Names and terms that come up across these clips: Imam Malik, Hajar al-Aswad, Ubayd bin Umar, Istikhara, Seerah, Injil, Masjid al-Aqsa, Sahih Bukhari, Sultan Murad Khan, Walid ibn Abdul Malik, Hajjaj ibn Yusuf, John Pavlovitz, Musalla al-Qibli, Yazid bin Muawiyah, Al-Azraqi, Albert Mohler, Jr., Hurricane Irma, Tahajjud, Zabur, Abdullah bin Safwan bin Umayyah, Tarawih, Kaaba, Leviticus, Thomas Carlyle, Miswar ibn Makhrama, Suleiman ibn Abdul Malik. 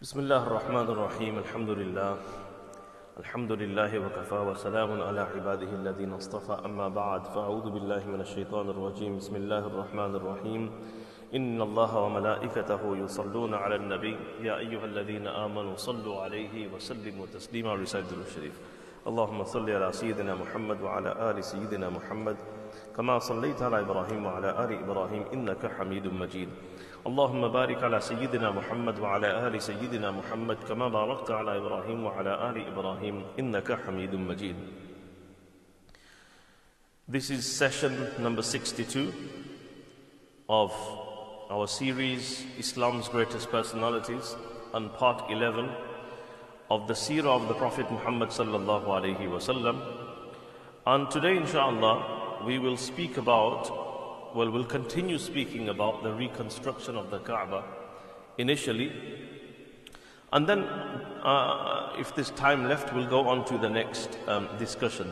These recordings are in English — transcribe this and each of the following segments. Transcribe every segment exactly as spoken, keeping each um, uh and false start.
Bismillah ar-Rahman ar-Rahim. Alhamdulillah. Alhamdulillah wa kafa wa salamun ala ibadihi alladhina astafa amma ba'd. Fa'udhu billahi minash shaitanir rajim. Bismillah ar-Rahman ar-Rahim. Inna allaha wa malaikatahu yusalluna ala an-nabi. Ya ayyuhalladhina amanu sallu alayhi wa sallimu taslima al-Sayyidul Sharif. Allahumma salli ala Sayyidina Muhammad wa ala ali Sayyidina Muhammad. Kama sallaita ala Ibrahim wa ala ali Ibrahim innaka Hamidum Majid. اللهم بارك على سيدنا محمد وعلى آل سيدنا محمد كما باركت على إبراهيم وعلى آل إبراهيم إنك حميد مجيد. This is session number sixty-two of our series Islam's Greatest Personalities and part eleven of the Seerah of the Prophet Muhammad sallallahu alaihi wasallam. And today, inshallah, we will speak about Well, we'll continue speaking about the reconstruction of the Kaaba initially. And then, uh, if there's time left, we'll go on to the next um, discussion.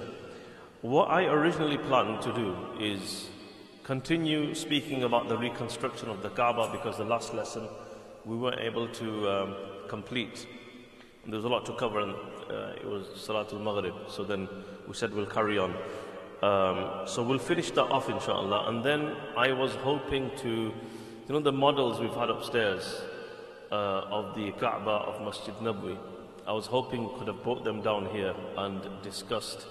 What I originally planned to do is continue speaking about the reconstruction of the Kaaba, because the last lesson we weren't able to um, complete. And there was a lot to cover, and uh, it was Salatul Maghrib. So then we said we'll carry on. Um, so we'll finish that off, inshallah. And then I was hoping to, you know, the models we've had upstairs uh, of the Kaaba of Masjid Nabwi, I was hoping could have brought them down here and discussed.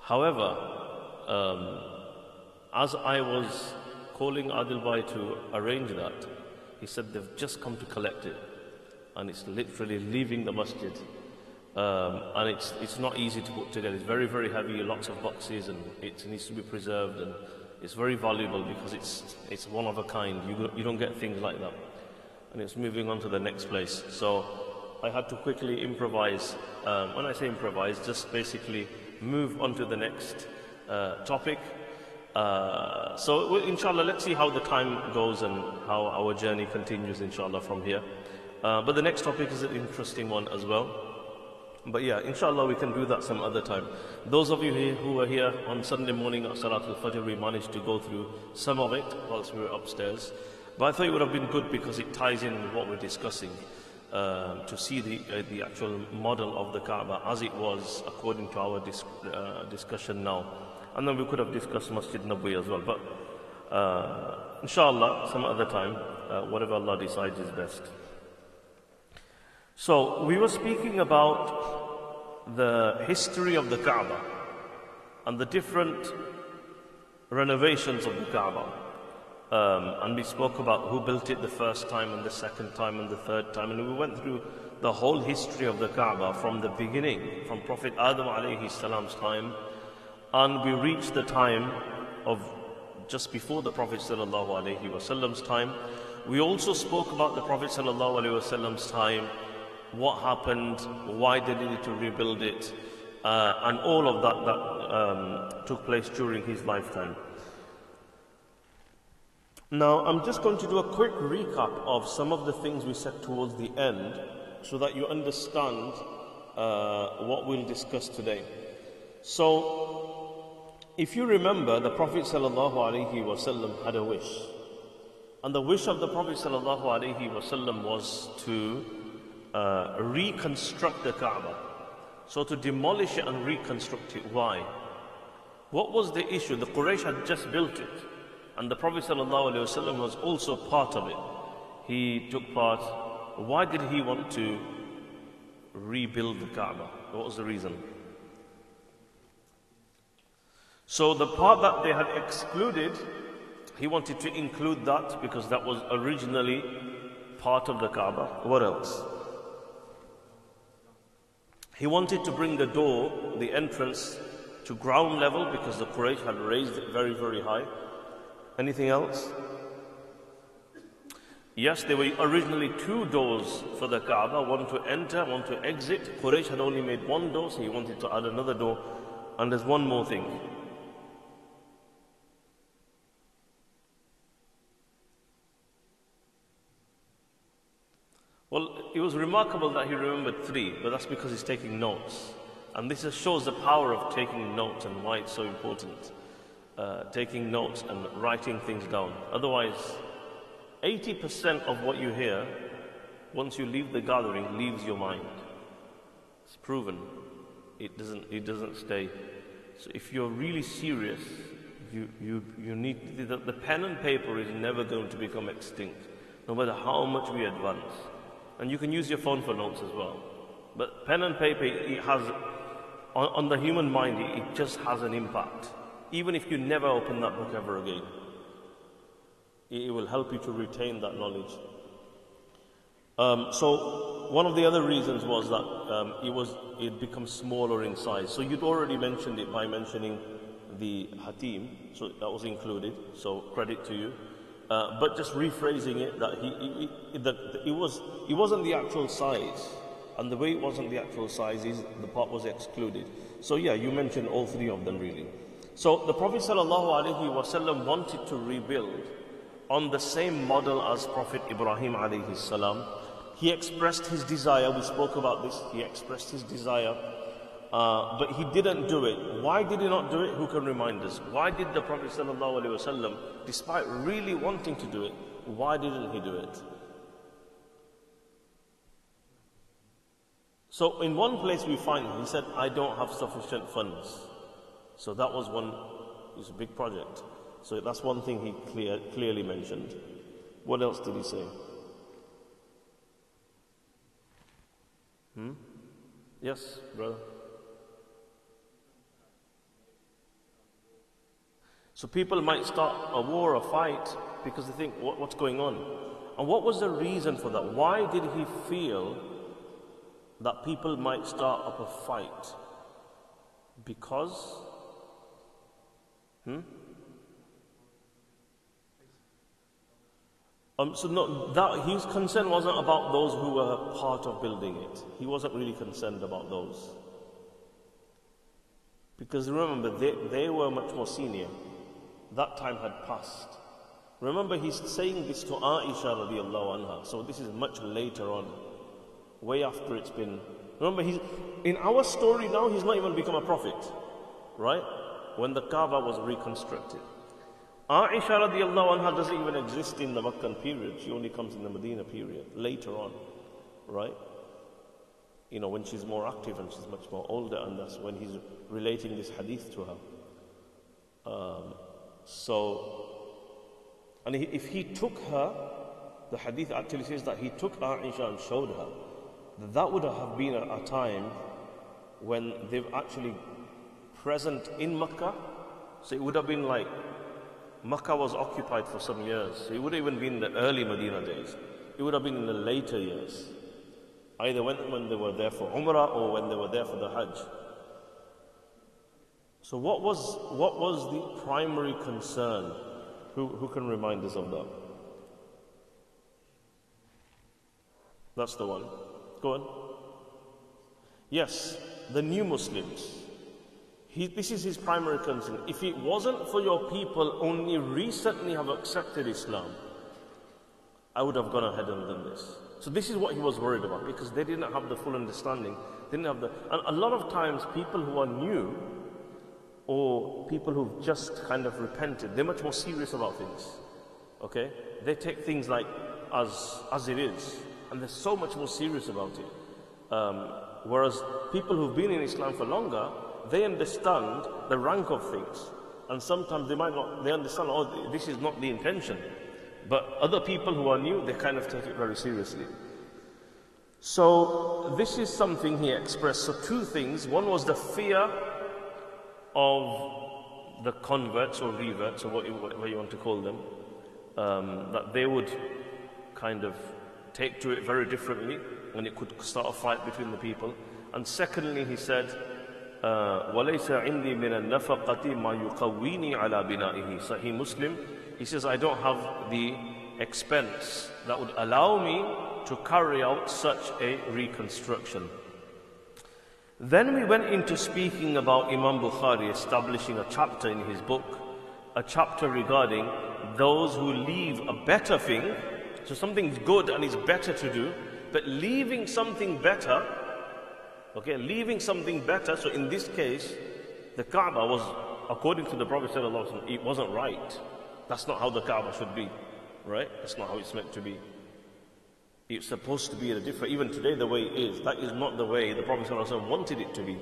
However, um, as I was calling Adil Bhai to arrange that, he said they've just come to collect it, and it's literally leaving the masjid. Um, and it's it's not easy to put together. It's very, very heavy, lots of boxes, and it needs to be preserved, and it's very valuable because it's it's one of a kind. You, you don't get things like that. And it's moving on to the next place. So I had to quickly improvise. Um, when I say improvise, just basically move on to the next uh, topic. Uh, so we'll, inshallah, let's see how the time goes and how our journey continues, inshallah, from here. Uh, but the next topic is an interesting one as well. But yeah, inshallah, we can do that some other time. Those of you here who were here on Sunday morning at Salatul Fajr, we managed to go through some of it whilst we were upstairs. But I thought it would have been good because it ties in with what we're discussing, uh, to see the uh, the actual model of the Kaaba as it was according to our dis uh, discussion now. And then we could have discussed Masjid Nabwi as well. But uh, inshallah, some other time, uh, whatever Allah decides is best. So we were speaking about the history of the Kaaba and the different renovations of the Kaaba, um, and we spoke about who built it the first time and the second time and the third time, and we went through the whole history of the Kaaba from the beginning, from Prophet Adam alayhi salam's time, and we reached the time of just before the Prophet sallallahu alayhi wasallam's time. We also spoke about the Prophet sallallahu alayhi wasallam's time. What happened, why they needed to rebuild it, uh, and all of that that um, took place during his lifetime. Now, I'm just going to do a quick recap of some of the things we said towards the end so that you understand uh, what we'll discuss today. So, if you remember, the Prophet sallallahu alayhi wasallam had a wish. And the wish of the Prophet sallallahu alayhi wasallam was to Uh, reconstruct the Kaaba. So to demolish it and reconstruct it. Why? What was the issue? The Quraysh had just built it, and the Prophet ﷺ was also part of it. He took part. Why did he want to rebuild the Kaaba? What was the reason? So the part that they had excluded, he wanted to include that because that was originally part of the Kaaba. What else? He wanted to bring the door, the entrance, to ground level because the Quraysh had raised it very, very high. Anything else? Yes, there were originally two doors for the Kaaba, one to enter, one to exit. Quraysh had only made one door, so he wanted to add another door. And there's one more thing. Well, it was remarkable that he remembered three, but that's because he's taking notes. And this shows the power of taking notes and why it's so important. Uh, taking notes and writing things down. Otherwise, eighty percent of what you hear once you leave the gathering, leaves your mind. It's proven. It doesn't, it doesn't stay. So if you're really serious, you, you, you need, the, the pen and paper is never going to become extinct, no matter how much we advance. And you can use your phone for notes as well. But pen and paper, it has, on, on the human mind, it, it just has an impact. Even if you never open that book ever again, it, it will help you to retain that knowledge. Um, so one of the other reasons was that um, it was it becomes smaller in size. So you'd already mentioned it by mentioning the Hatim, so that was included, so credit to you. Uh, but just rephrasing it, that he, he, he that it was it wasn't the actual size, and the way it wasn't the actual size is the part was excluded. So yeah, you mentioned all three of them really. So the Prophet sallallahu alaihi wasallam wanted to rebuild on the same model as Prophet Ibrahim alayhi salam. He expressed his desire, we spoke about this, he expressed his desire, uh, but he didn't do it. Why did he not do it? Who can remind us? Why did the Prophet sallallahu alaihi wasallam, despite really wanting to do it, why didn't he do it? So in one place we find, he said, I don't have sufficient funds. So that was one, it was a big project. So that's one thing he clear, clearly mentioned. What else did he say? Hmm? Yes, brother. So people might start a war, a fight, because they think, what, what's going on? And what was the reason for that? Why did he feel that people might start up a fight? Because? Hmm? Um, so no, that, his concern wasn't about those who were part of building it. He wasn't really concerned about those. Because remember, they, they were much more senior. That time had passed. Remember, he's saying this to Aisha radiallahu anha. So this is much later on, way after it's been... Remember, he's, in our story now, he's not even become a prophet, right? When the Kaaba was reconstructed. Aisha radiallahu anha doesn't even exist in the Meccan period. She only comes in the Medina period, later on, right? You know, when she's more active and she's much more older, and that's when he's relating this hadith to her. Um, so, and he, if he took her, the hadith actually says that he took Aisha and showed her. That would have been a, a time when they've actually present in Mecca. So it would have been like, Makkah was occupied for some years. It wouldn't even be in the early Medina days. It would have been in the later years. Either when, when they were there for Umrah or when they were there for the Hajj. So what was, what was the primary concern? Who, who can remind us of that? That's the one. Go on. Yes, the new Muslims. He, this is his primary concern. If it wasn't for your people only recently have accepted Islam, I would have gone ahead and done this. So this is what he was worried about, because they didn't have the full understanding. They didn't have the, and a lot of times people who are new or people who've just kind of repented, they're much more serious about things, okay? They take things like as, as it is, and they're so much more serious about it. Um, whereas people who've been in Islam for longer, they understand the rank of things, and sometimes they might not, they understand, oh, this is not the intention. But other people who are new, they kind of take it very seriously. So this is something he expressed. So two things. One was the fear of the converts or reverts, or whatever you want to call them, um, that they would kind of take to it very differently, and it could start a fight between the people. And secondly, he said, Uh, Sahih Muslim, he says, I don't have the expense that would allow me to carry out such a reconstruction. Then we went into speaking about Imam Bukhari establishing a chapter in his book, a chapter regarding those who leave a better thing, so something's good and is better to do, but leaving something better. Okay, leaving something better. So in this case, the Kaaba was, according to the Prophet sallallahu alaihi wasallam, it wasn't right. That's not how the Kaaba should be, right? That's not how it's meant to be. It's supposed to be a different, even today the way it is, that is not the way the Prophet ﷺ wanted it to be.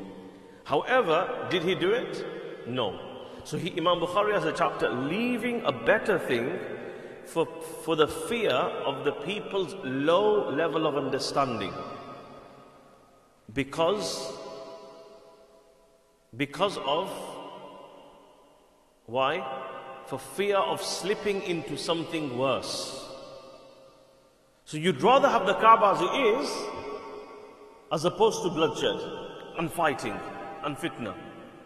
However, did he do it? No. So he, Imam Bukhari has a chapter, leaving a better thing for, for the fear of the people's low level of understanding. Because, because of, why? For fear of slipping into something worse. So you'd rather have the Kaaba as it is, as opposed to bloodshed and fighting and fitna,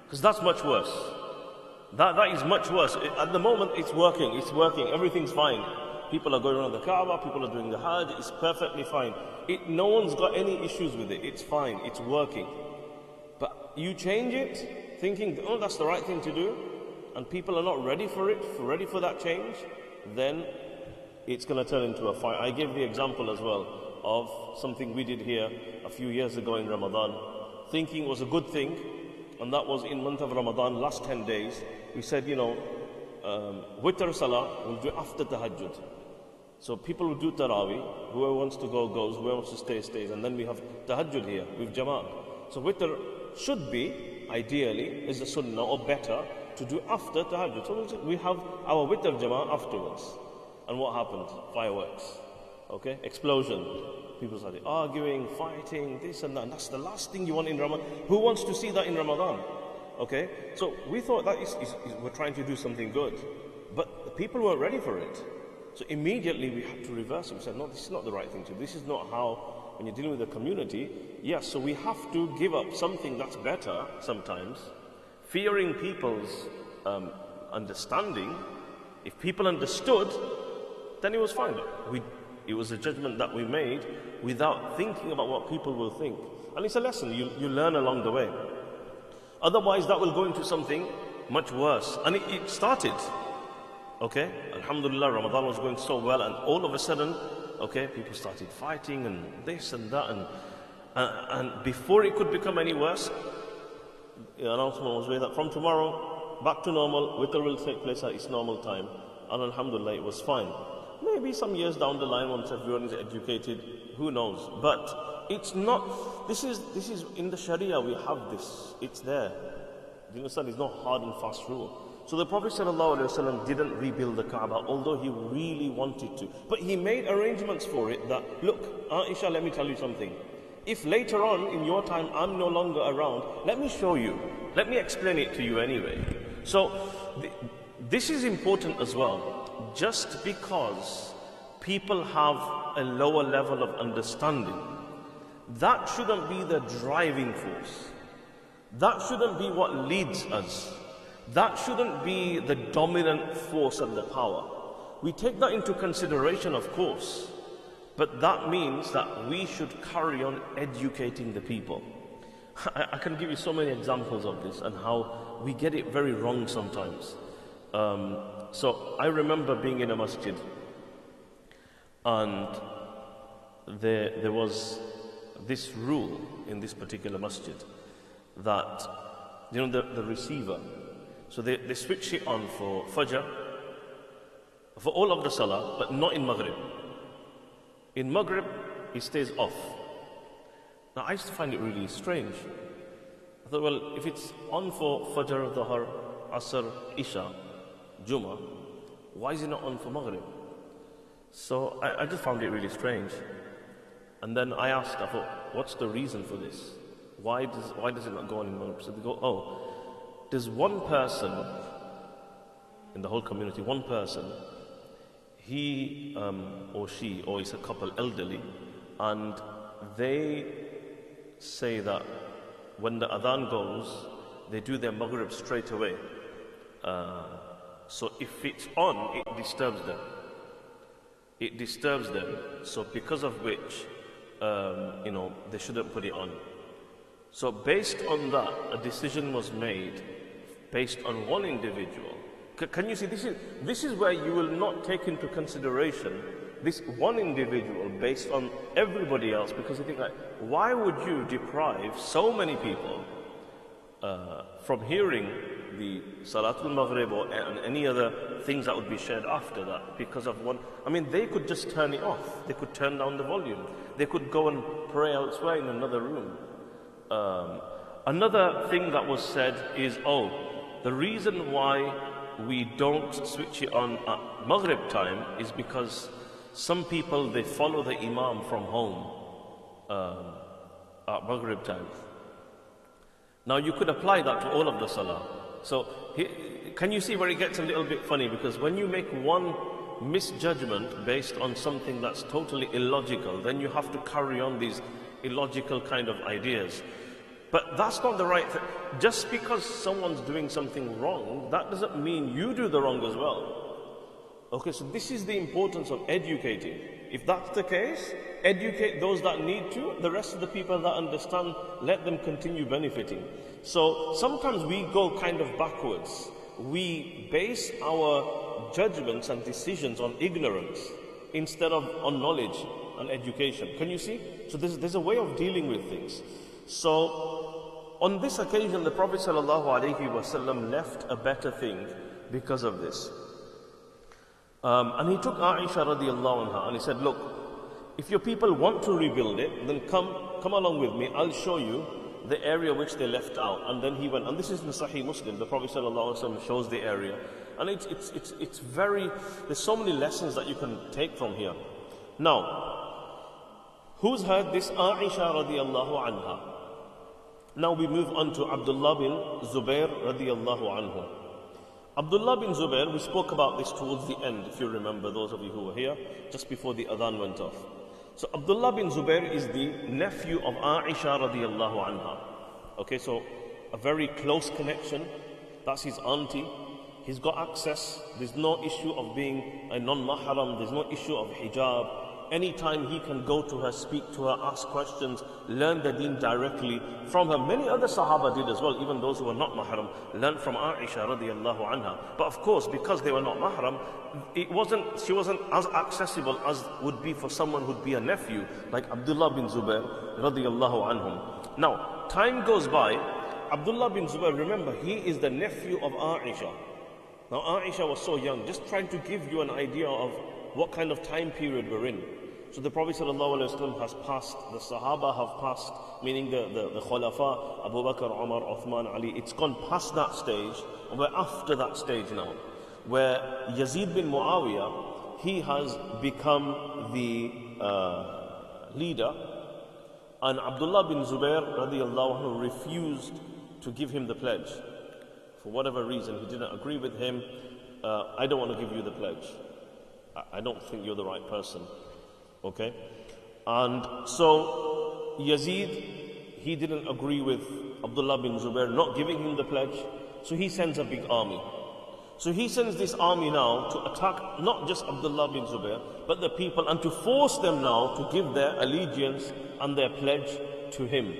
because that's much worse. That, that is much worse. It, at the moment it's working, it's working, everything's fine. People are going around the Kaaba, people are doing the Hajj, it's perfectly fine. It, no one's got any issues with it, it's fine, it's working. But you change it, thinking, oh, that's the right thing to do, and people are not ready for it, ready for that change, then it's going to turn into a fight. I gave the example as well of something we did here a few years ago in Ramadan, thinking was a good thing, and that was in month of Ramadan, last ten days, we said, you know, um, witr salah we'll do after tahajjud. So people will do tarawih, whoever wants to go, goes, whoever wants to stay, stays, and then we have tahajjud here with jama'ah. So witr should be, ideally, is a sunnah or better to do after tahajjud. So we have our witr jama'ah afterwards. And what happened? Fireworks, okay? Explosion. People started arguing, fighting, this and that. And that's the last thing you want in Ramadan. Who wants to see that in Ramadan? Okay? So we thought that is, is, is we're trying to do something good. But the people weren't ready for it. So immediately we had to reverse it. We said, no, this is not the right thing to do. This is not how, when you're dealing with the community, yes, so we have to give up something that's better sometimes, fearing people's um, understanding. If people understood, then it was fine. We, it was a judgment that we made without thinking about what people will think. And it's a lesson you, you learn along the way. Otherwise, that will go into something much worse. And it, it started, okay? Alhamdulillah, Ramadan was going so well, and all of a sudden, okay, people started fighting and this and that. And, uh, and before it could become any worse, the announcement was made that from tomorrow, back to normal, witr will take place at its normal time. And alhamdulillah, it was fine. Maybe some years down the line, once everyone is educated, who knows? But it's not, this is this is in the Sharia, we have this, it's there. You understand, it's not hard and fast rule. So the Prophet ﷺ didn't rebuild the Kaaba, although he really wanted to. But he made arrangements for it that, look, Aisha, let me tell you something. If later on in your time I'm no longer around, let me show you. Let me explain it to you anyway. So the, this is important as well. Just because people have a lower level of understanding, that shouldn't be the driving force. That shouldn't be what leads us. That shouldn't be the dominant force and the power. We take that into consideration, of course, but that means that we should carry on educating the people. I, I can give you so many examples of this and how we get it very wrong sometimes. Um, So I remember being in a masjid, and there, there was this rule in this particular masjid that, you know, the, the receiver, so they, they switched it on for Fajr, for all of the Salah, but not in Maghrib. In Maghrib, it stays off. Now I used to find it really strange. I thought, well, if it's on for Fajr, Dhuhr, Asr, Isha, Jummah, why is it not on for Maghrib? So I, I just found it really strange. And then I asked, I thought, what's the reason for this? Why does, why does it not go on in Maghrib? So they go, oh, there's one person in the whole community, one person, he um, or she, or it's a couple elderly, and they say that when the Adhan goes, they do their Maghrib straight away. Uh, So if it's on, it disturbs them. It disturbs them. So because of which, um, you know, they shouldn't put it on. So based on that, a decision was made based on one individual. C- can you see, this is, this is where you will not take into consideration this one individual based on everybody else, because you think like, why would you deprive so many people uh, from hearing the Salatul Maghrib or and any other things that would be shared after that because of one. I mean, they could just turn it off. They could turn down the volume. They could go and pray elsewhere in another room. Um, another thing that was said is, oh, the reason why we don't switch it on at Maghrib time is because some people, they follow the Imam from home um, at Maghrib time. Now, you could apply that to all of the Salah. So, can you see where it gets a little bit funny? Because when you make one misjudgment based on something that's totally illogical, then you have to carry on these illogical kind of ideas. But that's not the right thing. Just because someone's doing something wrong, that doesn't mean you do the wrong as well. Okay, so this is the importance of educating. If that's the case, educate those that need to. The rest of the people that understand, let them continue benefiting. So sometimes we go kind of backwards. We base our judgments and decisions on ignorance instead of on knowledge and education. Can you see? So there's, there's a way of dealing with things. So on this occasion, the Prophet ﷺ left a better thing because of this. Um, and he took Aisha radiallahu anha and he said, look, if your people want to rebuild it, then come, come along with me. I'll show you the area which they left out. And then he went, and this is in Sahih Muslim, the Prophet sallallahu alaihi wasallam shows the area. And it's, it's, it's, it's very, there's so many lessons that you can take from here. Now, who's heard this? Aisha radiallahu anha. Now we move on to Abdullah bin Zubair radiallahu anhu. Abdullah bin Zubair, we spoke about this towards the end, if you remember, those of you who were here, just before the adhan went off. So Abdullah bin Zubair is the nephew of Aisha radiallahu anha. Okay, so a very close connection. That's his auntie. He's got access. There's no issue of being a non-mahram. There's no issue of hijab. Anytime he can go to her, speak to her, ask questions, learn the deen directly from her. Many other Sahaba did as well, even those who were not mahram, learned from Aisha radiallahu anha. But of course, because they were not mahram, it wasn't, she wasn't as accessible as would be for someone who'd be a nephew, like Abdullah bin Zubair radiallahu anhum. Now, time goes by. Abdullah bin Zubair, remember, he is the nephew of Aisha. Now, Aisha was so young, just trying to give you an idea of what kind of time period we're in. So the Prophet ﷺ has passed, the Sahaba have passed, meaning the, the, the Khulafa, Abu Bakr, Umar, Uthman, Ali. It's gone past that stage, and we're after that stage now, where Yazid bin Muawiyah, he has become the uh, leader, and Abdullah bin Zubair radiallahu anhu refused to give him the pledge. For whatever reason, he didn't agree with him. Uh, I don't want to give you the pledge. I don't think you're the right person. Okay? And so Yazid, he didn't agree with Abdullah bin Zubair not giving him the pledge, so he sends a big army. So he sends this army now to attack not just Abdullah bin Zubair, but the people, and to force them now to give their allegiance and their pledge to him.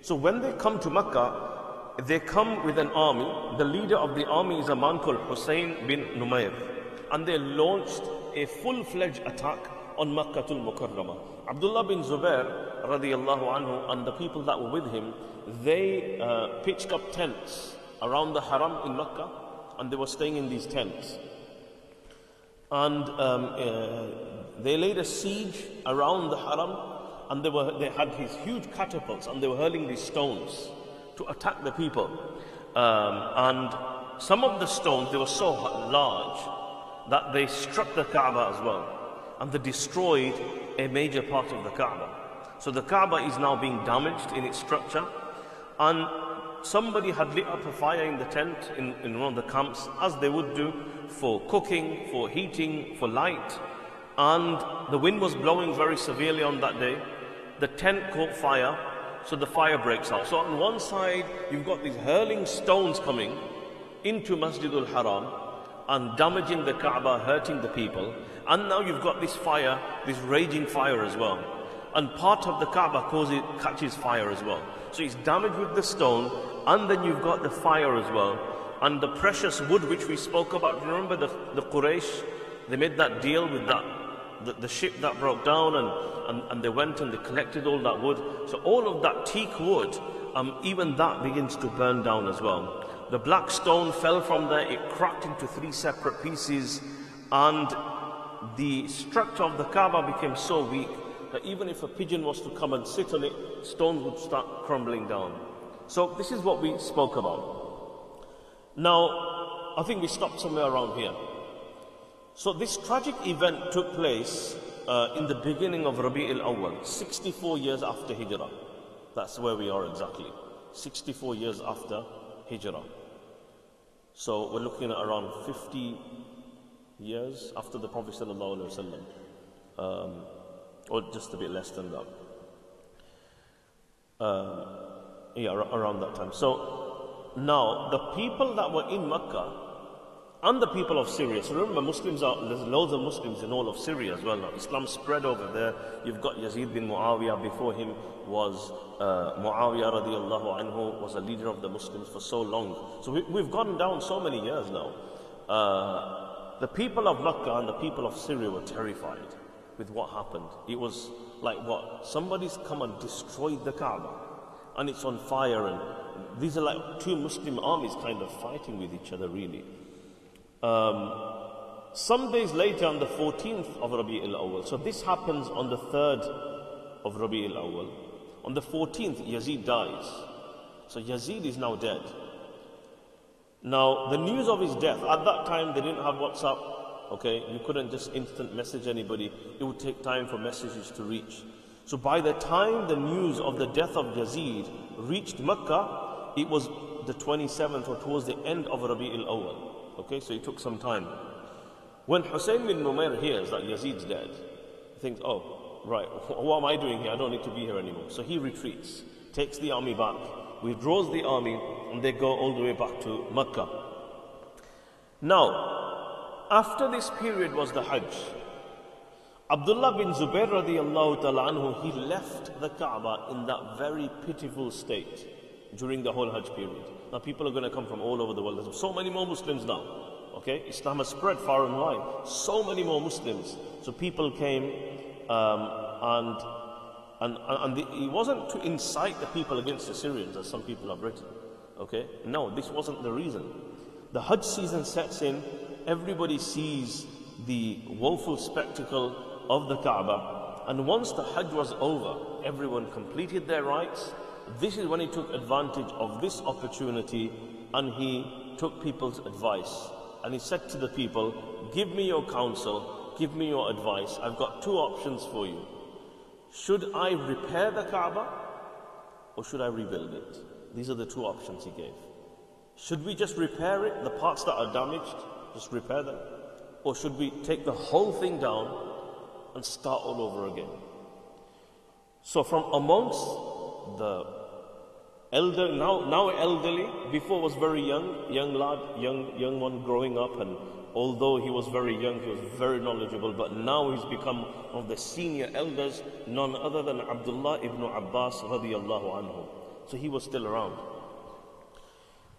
So when they come to Makkah, they come with an army. The leader of the army is a man called Hussein bin Numayr, and they launched a full-fledged attack on Makkatul Mukarramah. Abdullah bin Zubair radiallahu anhu and the people that were with him, they uh, pitched up tents around the haram in Makkah, and they were staying in these tents. And um, uh, they laid a siege around the haram, and they, were, they had these huge catapults, and they were hurling these stones to attack the people. Um, and some of the stones, they were so large that they struck the Kaaba as well. And they destroyed a major part of the Kaaba. So the Kaaba is now being damaged in its structure. And somebody had lit up a fire in the tent, in, in one of the camps, as they would do, for cooking, for heating, for light. And the wind was blowing very severely on that day. The tent caught fire, so the fire breaks out. So on one side, you've got these hurling stones coming into Masjidul Haram and damaging the Kaaba, hurting the people. And now you've got this fire, this raging fire as well. And part of the Kaaba causes, catches fire as well. So it's damaged with the stone, and then you've got the fire as well. And the precious wood which we spoke about, remember the, the Quraysh, they made that deal with that, the, the ship that broke down, and, and, and they went and they collected all that wood. So all of that teak wood um, even that begins to burn down as well. The black stone fell from there, it cracked into three separate pieces, and the structure of the Kaaba became so weak that even if a pigeon was to come and sit on it, stones would start crumbling down. So this is what we spoke about. Now, I think we stopped somewhere around here. So this tragic event took place uh, in the beginning of Rabi'il Awwal, sixty-four years after Hijrah. That's where we are exactly, sixty-four years after Hijrah. So we're looking at around fifty years after the Prophet Sallallahu Alaihi Wasallam, um, or just a bit less than that. Um, yeah, around that time. So now the people that were in Mecca and the people of Syria. So remember, Muslims are, there's loads of Muslims in all of Syria as well now. Islam spread over there. You've got Yazid bin Muawiyah. Before him was uh, Muawiyah radiallahu anhu, was a leader of the Muslims for so long. So we, we've gone down so many years now. Uh, the people of Mecca and the people of Syria were terrified with what happened. It was like, what? Somebody's come and destroyed the Kaaba and it's on fire, and these are like two Muslim armies kind of fighting with each other really. Um, some days later, on the fourteenth of Rabi'il Awwal, so this happens on the third of Rabi'il Awwal, on the fourteenth Yazid dies. So Yazid is now dead. Now the news of his death, at that time they didn't have WhatsApp, okay, you couldn't just instant message anybody, it would take time for messages to reach. So by the time the news of the death of Yazid reached Mecca, it was the twenty-seventh or towards the end of Rabi'il Awwal. Okay, so it took some time. When Hussein bin Numayr hears that Yazid's dead, he thinks, oh, right, what am I doing here? I don't need to be here anymore. So he retreats, takes the army back, withdraws the army, and they go all the way back to Mecca. Now, after this period was the Hajj. Abdullah bin Zubair radiallahu ta'ala anhu, he left the Kaaba in that very pitiful state during the whole Hajj period. Now people are going to come from all over the world. There's so many more Muslims now, okay? Islam has spread far and wide. So many more Muslims. So people came um, and, and, and the, it wasn't to incite the people against the Syrians, as some people have written, okay? No, this wasn't the reason. The Hajj season sets in, everybody sees the woeful spectacle of the Kaaba, and once the Hajj was over, everyone completed their rites. This is when he took advantage of this opportunity and he took people's advice. And he said to the people, give me your counsel, give me your advice. I've got two options for you. Should I repair the Kaaba or should I rebuild it? These are the two options he gave. Should we just repair it, the parts that are damaged, just repair them? Or should we take the whole thing down and start all over again? So from amongst the elder, now now elderly, before was very young, young lad, young young one growing up, and although he was very young, he was very knowledgeable, but now he's become one of the senior elders, none other than Abdullah ibn Abbas radiallahu anhu. So he was still around.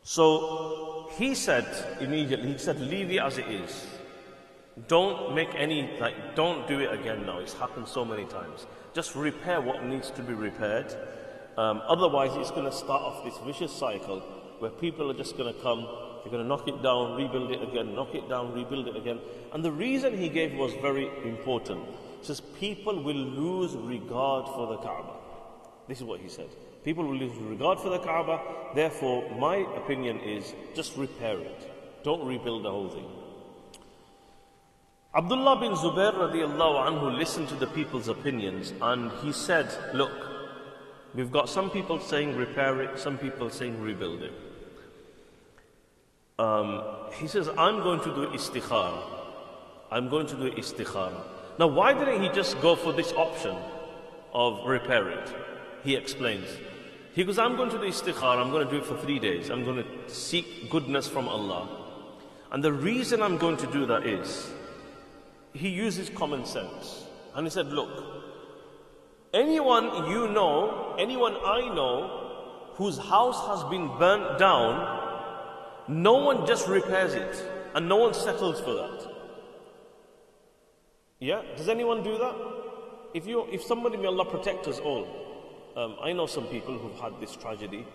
So he said immediately, he said, leave it as it is. Don't make any, like, don't do it again now. It's happened so many times. Just repair what needs to be repaired. Um, otherwise, it's going to start off this vicious cycle where people are just going to come, they're going to knock it down, rebuild it again, knock it down, rebuild it again. And the reason he gave was very important. He says, people will lose regard for the Kaaba. This is what he said. People will lose regard for the Kaaba. Therefore, my opinion is just repair it. Don't rebuild the whole thing. Abdullah bin Zubair radiallahu anhu listened to the people's opinions and he said, look, we've got some people saying repair it, some people saying rebuild it. Um, he says, I'm going to do istikhara. I'm going to do istikhara. Now, why didn't he just go for this option of repair it? He explains. He goes, I'm going to do istikhara. I'm going to do it for three days. I'm going to seek goodness from Allah. And the reason I'm going to do that is, he uses common sense. And he said, look, anyone you know, anyone I know, whose house has been burnt down, no one just repairs it and no one settles for that. Yeah? Does anyone do that? If you, if somebody, may Allah protect us all, Um, I know some people who've had this tragedy,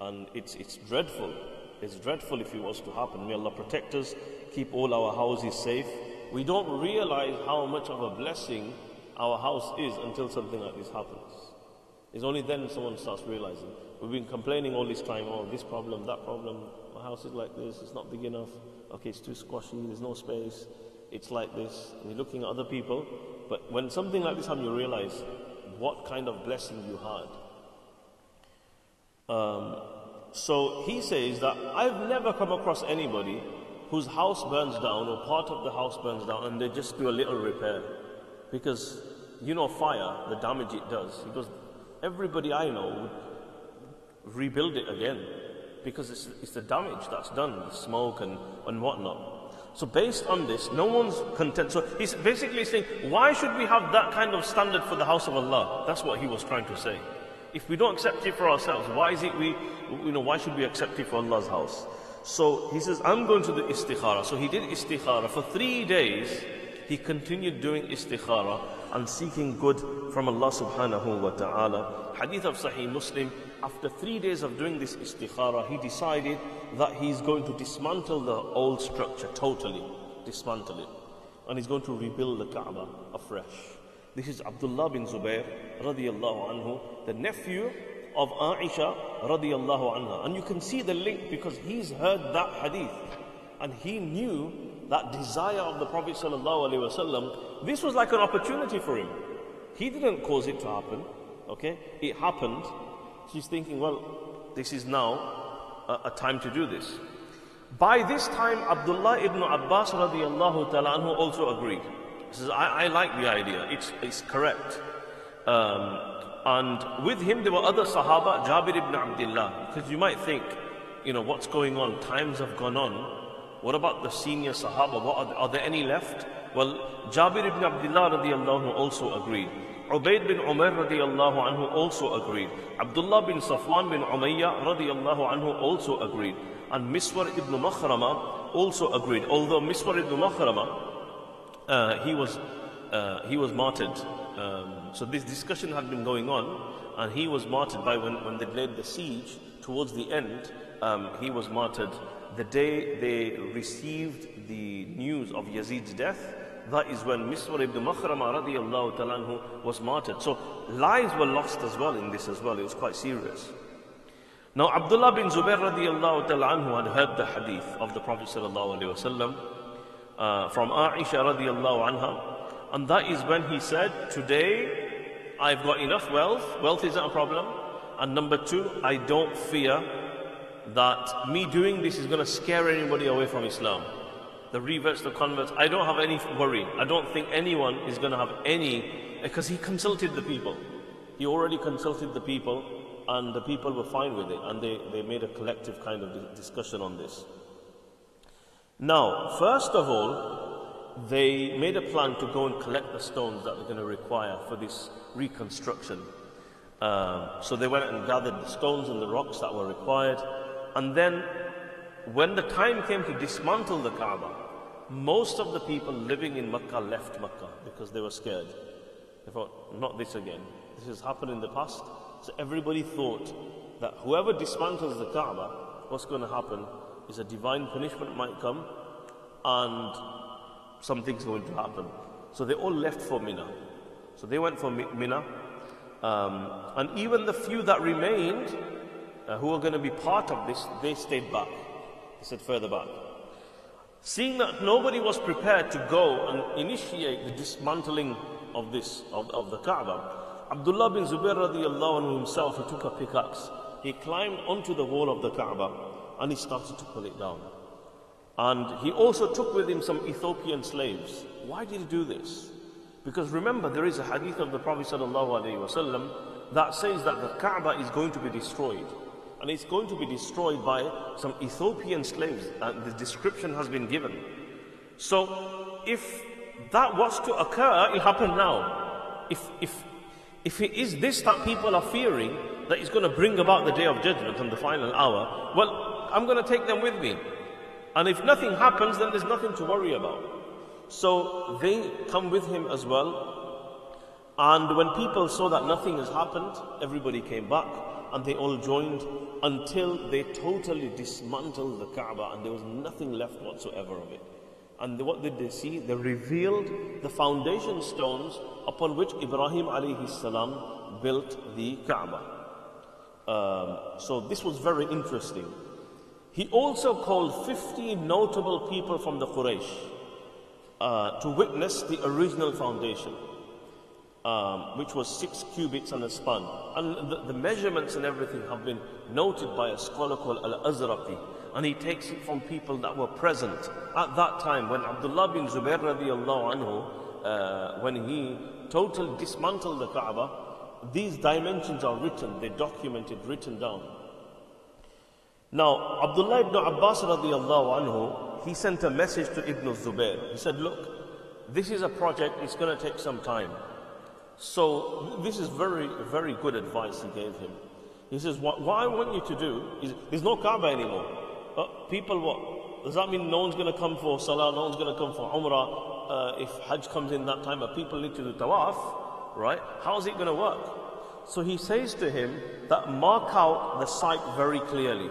and it's, it's dreadful. It's dreadful if it was to happen. May Allah protect us, keep all our houses safe. We don't realize how much of a blessing our house is until something like this happens. It's only then someone starts realizing. We've been complaining all this time, oh, this problem, that problem, my house is like this, it's not big enough, okay, it's too squashy, there's no space, it's like this. And you're looking at other people, but when something like this happens, you realize what kind of blessing you had. Um, so he says that I've never come across anybody whose house burns down or part of the house burns down and they just do a little repair, because you know fire, the damage it does. Because everybody I know would rebuild it again, because it's, it's the damage that's done, the smoke and, and whatnot. So based on this, no one's content. So he's basically saying, why should we have that kind of standard for the house of Allah? That's what he was trying to say. If we don't accept it for ourselves, why is it we, you know, why should we accept it for Allah's house? So he says, I'm going to do istikhara. So he did istikhara. For three days, he continued doing istikhara and seeking good from Allah subhanahu wa ta'ala. Hadith of Sahih Muslim, after three days of doing this istikhara, he decided that he's going to dismantle the old structure totally, dismantle it. And he's going to rebuild the Kaaba afresh. This is Abdullah bin Zubair radiallahu anhu, the nephew of Aisha radiallahu anha. And you can see the link because he's heard that hadith and he knew that desire of the Prophet sallallahu alaihi wasallam. This was like an opportunity for him. He didn't cause it to happen, okay? It happened. She's thinking, well, this is now a, a time to do this. By this time, Abdullah ibn Abbas radiallahu ta'ala anhu also agreed. He says, I, I like the idea, it's, it's correct. Um, And with him, there were other Sahaba, Jabir ibn Abdullah. Because you might think, you know, what's going on? Times have gone on. What about the senior Sahaba? What are, are there any left? Well, Jabir ibn Abdullah radiallahu anhu also agreed. Ubayd bin Umar radiallahu anhu also agreed. Abdullah bin Safwan bin Umayyah radiallahu anhu also agreed. And Miswar ibn Makhrama also agreed. Although Miswar ibn Makhrama, uh, he was, uh, he was martyred. Um, so this discussion had been going on, and he was martyred by when, when they laid the siege towards the end. Um, he was martyred the day they received the news of Yazid's death. That is when Miswar ibn Makhrama radiallahu ta'ala anhu was martyred. So lives were lost as well in this as well. It was quite serious. Now Abdullah bin Zubair radiallahu ta'ala anhu had heard the hadith of the Prophet sallallahu alaihi wasallam uh, from Aisha radiallahu anha. And that is when he said, today, I've got enough wealth. Wealth isn't a problem. And number two, I don't fear that me doing this is going to scare anybody away from Islam. The reverts, the converts, I don't have any worry. I don't think anyone is going to have any, because he consulted the people. He already consulted the people, and the people were fine with it. And they, they made a collective kind of discussion on this. Now, first of all, they made a plan to go and collect the stones that they're going to require for this reconstruction. Uh, so they went and gathered the stones and the rocks that were required. And then when the time came to dismantle the Kaaba, most of the people living in Makkah left Makkah because they were scared. They thought, not this again. This has happened in the past. So everybody thought that whoever dismantles the Kaaba, what's going to happen is a divine punishment might come and something's going to happen. So they all left for Mina. So they went for Mina. Um, and even the few that remained, uh, who were going to be part of this, they stayed back. They stayed further back. Seeing that nobody was prepared to go and initiate the dismantling of this, of, of the Kaaba, Abdullah bin Zubair radiallahu anhu himself, he took a pickaxe. He climbed onto the wall of the Kaaba and he started to pull it down. And he also took with him some Ethiopian slaves. Why did he do this? Because remember, there is a hadith of the Prophet sallallahu alaihi wasallam that says that the Kaaba is going to be destroyed. And it's going to be destroyed by some Ethiopian slaves. And the description has been given. So if that was to occur, it happened now. If, if, if it is this that people are fearing, that is going to bring about the day of judgment and the final hour, well, I'm going to take them with me. And if nothing happens, then there's nothing to worry about. So they come with him as well. And when people saw that nothing has happened, everybody came back and they all joined until they totally dismantled the Kaaba and there was nothing left whatsoever of it. And what did they see? They revealed the foundation stones upon which Ibrahim alayhi salam built the Kaaba. Um, so this was very interesting. He also called fifty notable people from the Quraysh uh, to witness the original foundation, um, which was six cubits and a span. And the, the measurements and everything have been noted by a scholar called Al-Azraqi. And he takes it from people that were present at that time when Abdullah bin Zubair radiallahu anhu, uh, when he totally dismantled the Kaaba, these dimensions are written, they documented, written down. Now, Abdullah ibn Abbas radiallahu anhu, he sent a message to Ibn Zubair. He said, look, this is a project, it's going to take some time. So this is very, very good advice he gave him. He says, what, what I want you to do is, there's no Kaaba anymore. Uh, people, what? Does that mean no one's going to come for Salah, no one's going to come for Umrah? Uh, if Hajj comes in that time, but people need to do Tawaf, right? How's it going to work? So he says to him that mark out the site very clearly,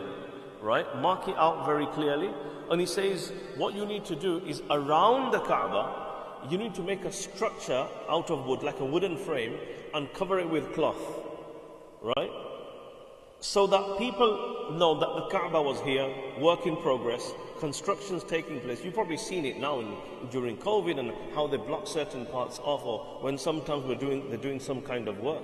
right? Mark it out very clearly. And he says, what you need to do is around the Kaaba, you need to make a structure out of wood, like a wooden frame, and cover it with cloth, right? So that people know that the Kaaba was here, work in progress, construction's taking place. You've probably seen it now in, during COVID and how they block certain parts off, or when sometimes we're doing, they're doing some kind of work.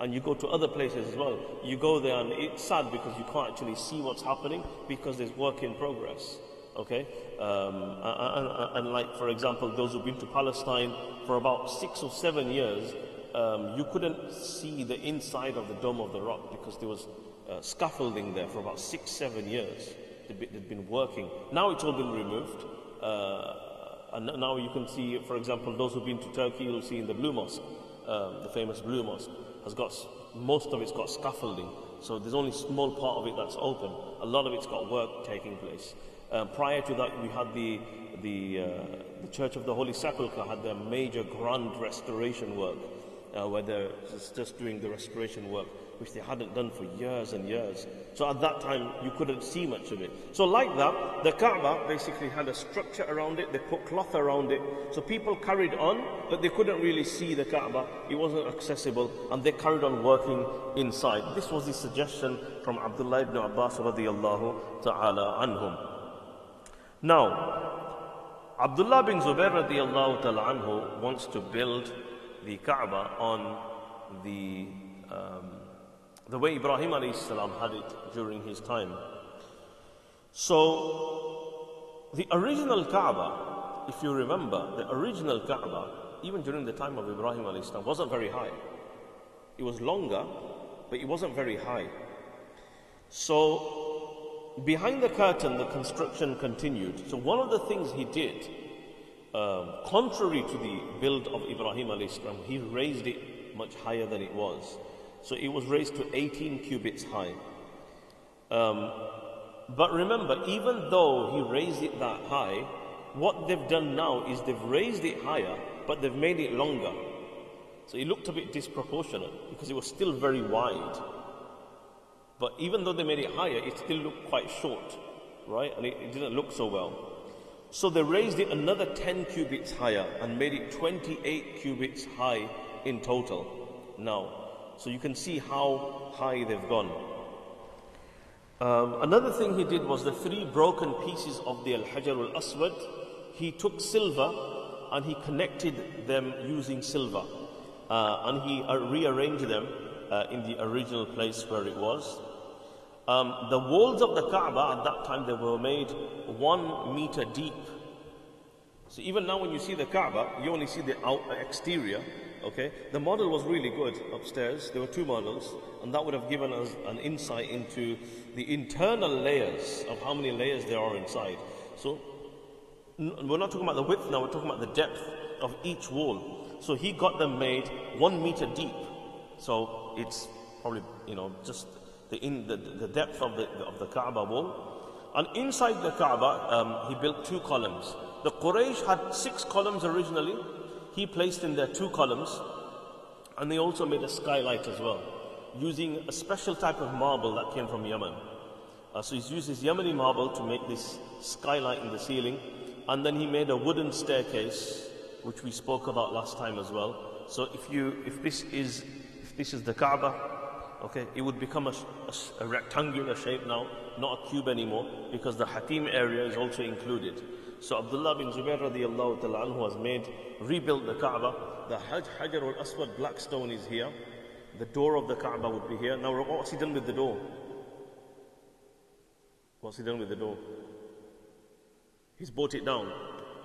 And you go to other places as well. You go there and it's sad because you can't actually see what's happening because there's work in progress. Okay, um, and, and like for example, those who've been to Palestine for about six or seven years, Um, you couldn't see the inside of the Dome of the Rock because there was uh, scaffolding there for about six, seven years. They'd been working. Now it's all been removed. Uh, and now you can see, for example, those who've been to Turkey, you'll see in the Blue Mosque, um, the famous Blue Mosque, has got, most of it's got scaffolding. So there's only a small part of it that's open. A lot of it's got work taking place. Uh, prior to that, we had the, the, uh, the Church of the Holy Sepulchre had their major grand restoration work. Uh, where they're just, just doing the restoration work, which they hadn't done for years and years. So at that time, you couldn't see much of it. So like that, the Kaaba basically had a structure around it. They put cloth around it. So people carried on, but they couldn't really see the Kaaba. It wasn't accessible, and they carried on working inside. This was the suggestion from Abdullah ibn Abbas radiyallahu ta'ala anhum. Now, Abdullah bin Zubair radiyallahu ta'ala anhu wants to build the Kaaba on the um, the way Ibrahim alayhi salam had it during his time. So the original Kaaba, if you remember, the original Kaaba, even during the time of Ibrahim alayhi salam, wasn't very high. It was longer, but it wasn't very high. So behind the curtain, the construction continued. So one of the things he did, Um, contrary to the build of Ibrahim alayhi salam, he raised it much higher than it was. So it was raised to eighteen cubits high. Um, but remember, even though he raised it that high, what they've done now is they've raised it higher, but they've made it longer. So it looked a bit disproportionate because it was still very wide. But even though they made it higher, it still looked quite short, right? And it, it didn't look so well. So they raised it another ten cubits higher and made it twenty-eight cubits high in total now. So you can see how high they've gone. Um, another thing he did was the three broken pieces of the Al-Hajar al-Aswad. He took silver and he connected them using silver. Uh, and he uh, rearranged them uh, in the original place where it was. Um, the walls of the Kaaba at that time, they were made one meter deep. So even now when you see the Kaaba, you only see the outer exterior, okay? The model was really good upstairs. There were two models, and that would have given us an insight into the internal layers of how many layers there are inside. So we're not talking about the width now, we're talking about the depth of each wall. So he got them made one meter deep. So it's probably, you know, just in the, the depth of the, of the Kaaba wall. And inside the Kaaba, um, he built two columns. The Quraysh had six columns originally. He placed in there two columns. And they also made a skylight as well, using a special type of marble that came from Yemen. Uh, so he uses Yemeni marble to make this skylight in the ceiling. And then he made a wooden staircase, which we spoke about last time as well. So if you, if this is, if this is the Kaaba, okay, it would become a, a, a rectangular shape now, not a cube anymore, because the Hatim area is also included. So Abdullah bin Zubair radiallahu ta'ala anhu has made, rebuilt the Kaaba. The Haj, Hajar al-Aswad black stone is here. The door of the Kaaba would be here. Now what's he done with the door? What's he done with the door? He's brought it down,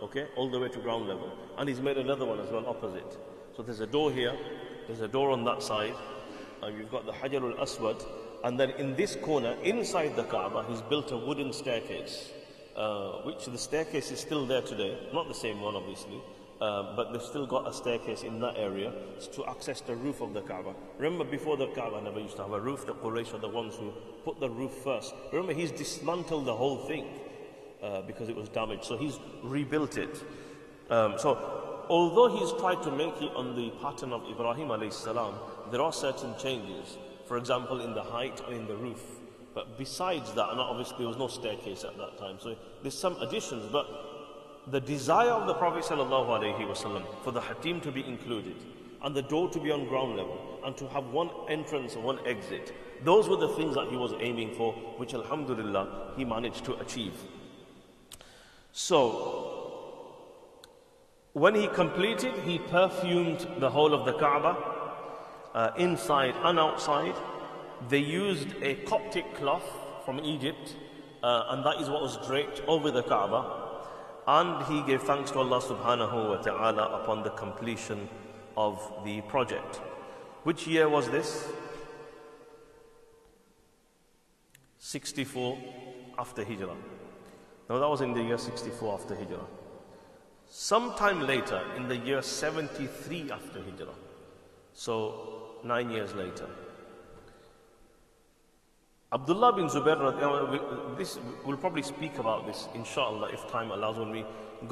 okay, all the way to ground level. And he's made another one as well opposite. So there's a door here, there's a door on that side. Uh, you've got the Hajar al-Aswad, and then in this corner, inside the Kaaba, he's built a wooden staircase, uh, which the staircase is still there today, not the same one obviously, uh, but they've still got a staircase in that area to access the roof of the Kaaba. Remember, before the Kaaba never used to have a roof. The Quraysh are the ones who put the roof first. Remember, he's dismantled the whole thing uh, because it was damaged, so he's rebuilt it. Um, so although he's tried to make it on the pattern of Ibrahim alayhi salam, there are certain changes, for example, in the height or in the roof. But besides that, and obviously there was no staircase at that time, so there's some additions, but the desire of the Prophet ﷺ for the Hatim to be included, and the door to be on ground level, and to have one entrance and one exit, those were the things that he was aiming for, which alhamdulillah, he managed to achieve. So, when he completed, he perfumed the whole of the Kaaba, Uh, inside and outside. They used a Coptic cloth from Egypt, uh, and that is what was draped over the Kaaba. And he gave thanks to Allah subhanahu wa ta'ala upon the completion of the project. Which year was this? sixty-four after Hijrah. No, that was in the year sixty-four after Hijrah. Sometime later, in the year seventy-three after Hijrah, so nine years later, Abdullah bin Zubair, this, we'll probably speak about this inshallah if time allows, when we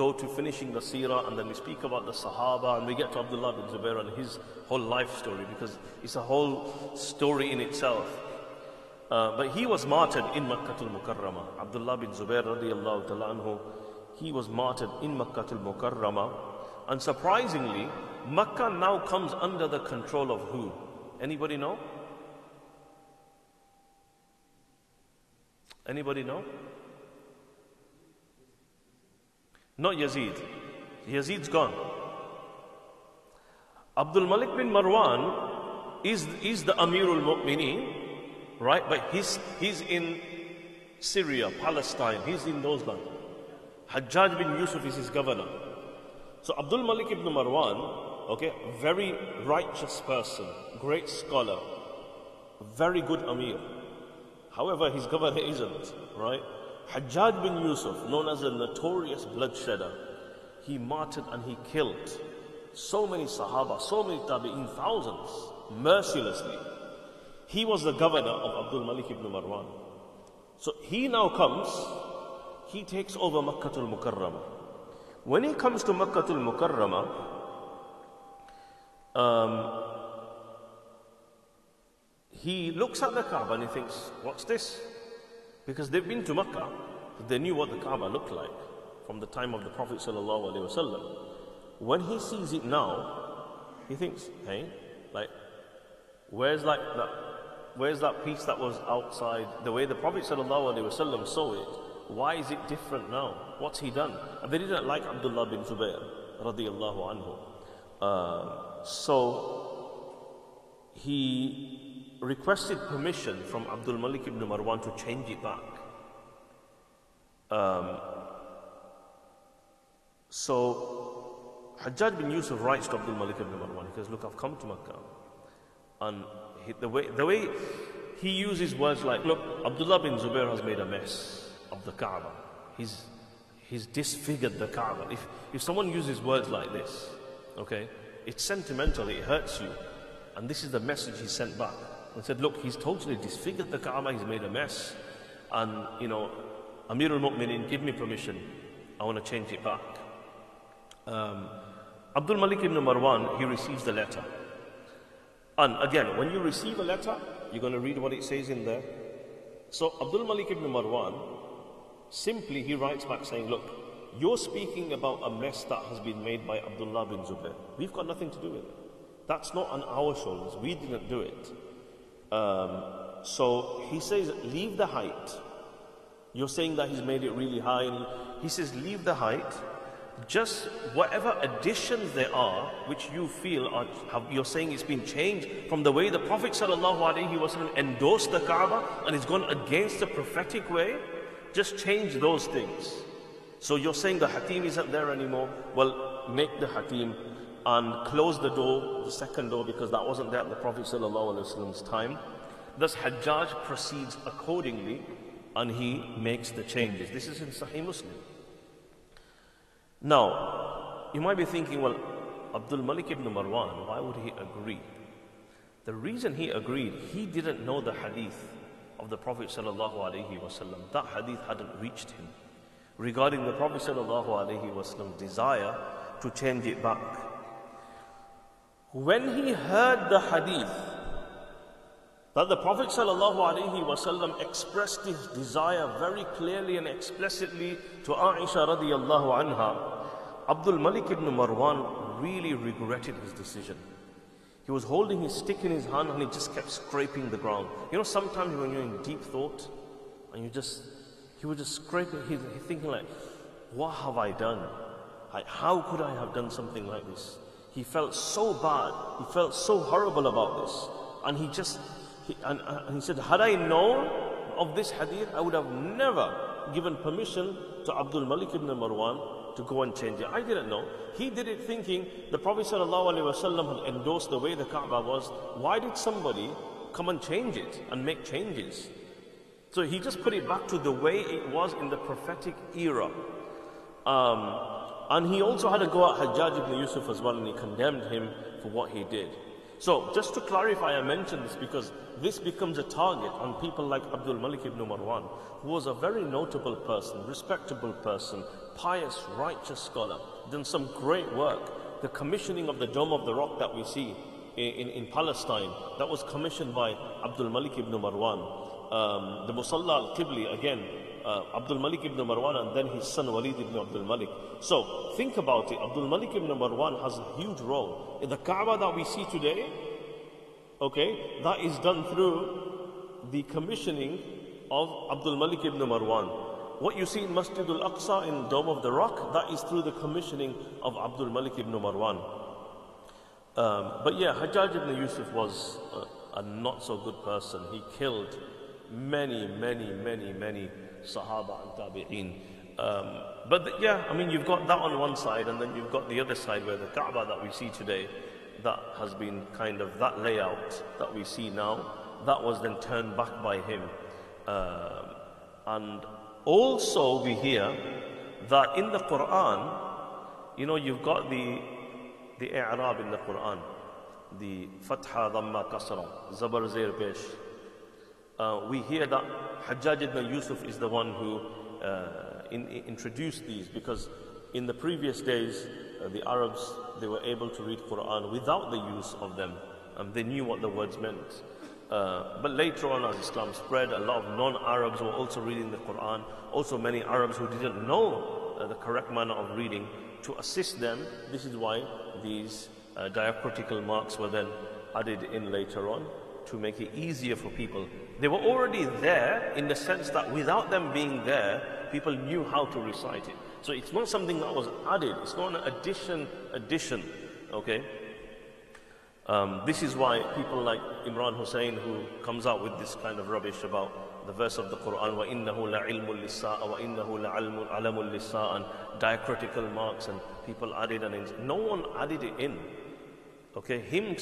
go to finishing the seerah, and then we speak about the Sahaba and we get to Abdullah bin Zubair and his whole life story, because it's a whole story in itself. Uh, but he was martyred in Makkah al-Mukarramah. Abdullah bin Zubair radiallahu ta'ala anhu, he was martyred in Makkah al-Mukarramah, and surprisingly, Makkah now comes under the control of who? Anybody know? Anybody know? Not Yazid. Yazid's gone. Abdul Malik bin Marwan is, is the Amirul Mu'mineen, right? But he's, he's in Syria, Palestine. He's in those lands. Hajjaj bin Yusuf is his governor. So Abdul Malik ibn Marwan, okay, very righteous person, great scholar, very good Amir. However, his governor isn't, right? Hajjaj bin Yusuf, known as a notorious bloodshedder, he martyred and he killed so many Sahaba, so many Tabi'in, thousands, mercilessly. He was the governor of Abdul Malik ibn Marwan. So he now comes, he takes over Makkah al-Mukarramah. When he comes to Makkah al-Mukarramah, Um, he looks at the Kaaba and he thinks, what's this? Because they've been to Makkah, they knew what the Kaaba looked like from the time of the Prophet ﷺ. When he sees it now, he thinks, hey, like, where's like that, where's that piece that was outside? The way the Prophet ﷺ saw it, why is it different now? What's he done? And they didn't like Abdullah bin Zubair radiallahu anhu. Uh, So he requested permission from Abdul Malik ibn Marwan to change it back. Um, so Hajjaj bin Yusuf writes to Abdul Malik ibn Marwan. He says, look, I've come to Makkah. And he, the, way, the way he uses words like, look, Abdullah bin Zubair has made a mess of the Kaaba. He's, he's disfigured the Kaaba. If, if someone uses words like this, okay, it's sentimental, it hurts you. And this is the message he sent back. He said, look, he's totally disfigured the Kaaba, he's made a mess. And, you know, Amir al-Mu'minin, give me permission. I want to change it back. Um, Abdul Malik ibn Marwan, he receives the letter. And again, when you receive a letter, you're going to read what it says in there. So Abdul Malik ibn Marwan, simply he writes back saying, look, you're speaking about a mess that has been made by Abdullah bin Zubair. We've got nothing to do with it. That's not on our shoulders. We didn't do it. Um, so he says, leave the height. You're saying that he's made it really high. And he says, leave the height. Just whatever additions there are, which you feel are, have, you're saying it's been changed from the way the Prophet ﷺ endorsed the Kaaba and it's gone against the prophetic way, just change those things. So you're saying the Hatim isn't there anymore. Well, make the Hatim and close the door, the second door, because that wasn't there at the Prophet ﷺ's time. Thus Hajjaj proceeds accordingly and he makes the changes. This is in Sahih Muslim. Now, you might be thinking, well, Abdul Malik ibn Marwan, why would he agree? The reason he agreed, he didn't know the hadith of the Prophet ﷺ. That hadith hadn't reached him regarding the Prophet ﷺ's desire to change it back. When he heard the hadith that the Prophet ﷺ expressed his desire very clearly and explicitly to Aisha radiallahu anha, Abdul Malik ibn Marwan really regretted his decision. He was holding his stick in his hand and he just kept scraping the ground. You know, sometimes when you're in deep thought and you just, he was just scraping, he's thinking like, what have I done? Like, how could I have done something like this? He felt so bad, he felt so horrible about this. And he just, he, and, and he said, had I known of this hadith, I would have never given permission to Abdul Malik ibn Marwan to go and change it. I didn't know. He did it thinking the Prophet ﷺ had endorsed the way the Kaaba was. Why did somebody come and change it and make changes? So he just put it back to the way it was in the prophetic era. Um, And he also had a go at Hajjaj ibn Yusuf as well, and he condemned him for what he did. So, just to clarify, I mentioned this because this becomes a target on people like Abdul Malik ibn Marwan, who was a very notable person, respectable person, pious, righteous scholar, done some great work. The commissioning of the Dome of the Rock that we see in, in, in Palestine, that was commissioned by Abdul Malik ibn Marwan. Um, the Musalla al-Qibli, again, Uh, Abdul Malik ibn Marwan, and then his son Walid ibn Abdul Malik. So think about it, Abdul Malik ibn Marwan has a huge role in the Kaaba that we see today. Okay, that is done through the commissioning of Abdul Malik ibn Marwan. What you see in Masjid al-Aqsa, in Dome of the Rock, that is through the commissioning of Abdul Malik ibn Marwan. Um, but yeah, Hajjaj ibn Yusuf was a, a not so good person. He killed many, many, many, many Sahaba and Tabi'een. Um, but the, yeah, I mean, you've got that on one side, and then you've got the other side where the Kaaba that we see today, that has been kind of that layout that we see now, that was then turned back by him. Um, and also we hear that in the Quran, you know, you've got the the i'rab in the Quran, the Fatha, Dhamma, Kasra, Zabar, Zair, Pesh. Uh, we hear that Hajjaj ibn Yusuf is the one who uh, in, in introduced these, because in the previous days, uh, the Arabs, they were able to read Quran without the use of them. Um, they knew what the words meant. Uh, but later on, as Islam spread, a lot of non-Arabs were also reading the Quran. Also many Arabs who didn't know uh, the correct manner of reading. To assist them, this is why these uh, diacritical marks were then added in later on, to make it easier for people. They were already there in the sense that without them being there, people knew how to recite it. So it's not something that was added. It's not an addition, addition, okay? Um, this is why people like Imran Hussein, who comes out with this kind of rubbish about the verse of the Quran, وَإِنَّهُ لَعِلْمُ الْلِسَّاءَ وَإِنَّهُ لَعَلْمُ الْلِسَّاءَ, and diacritical marks, and people added, and it, no one added it in. Okay, him,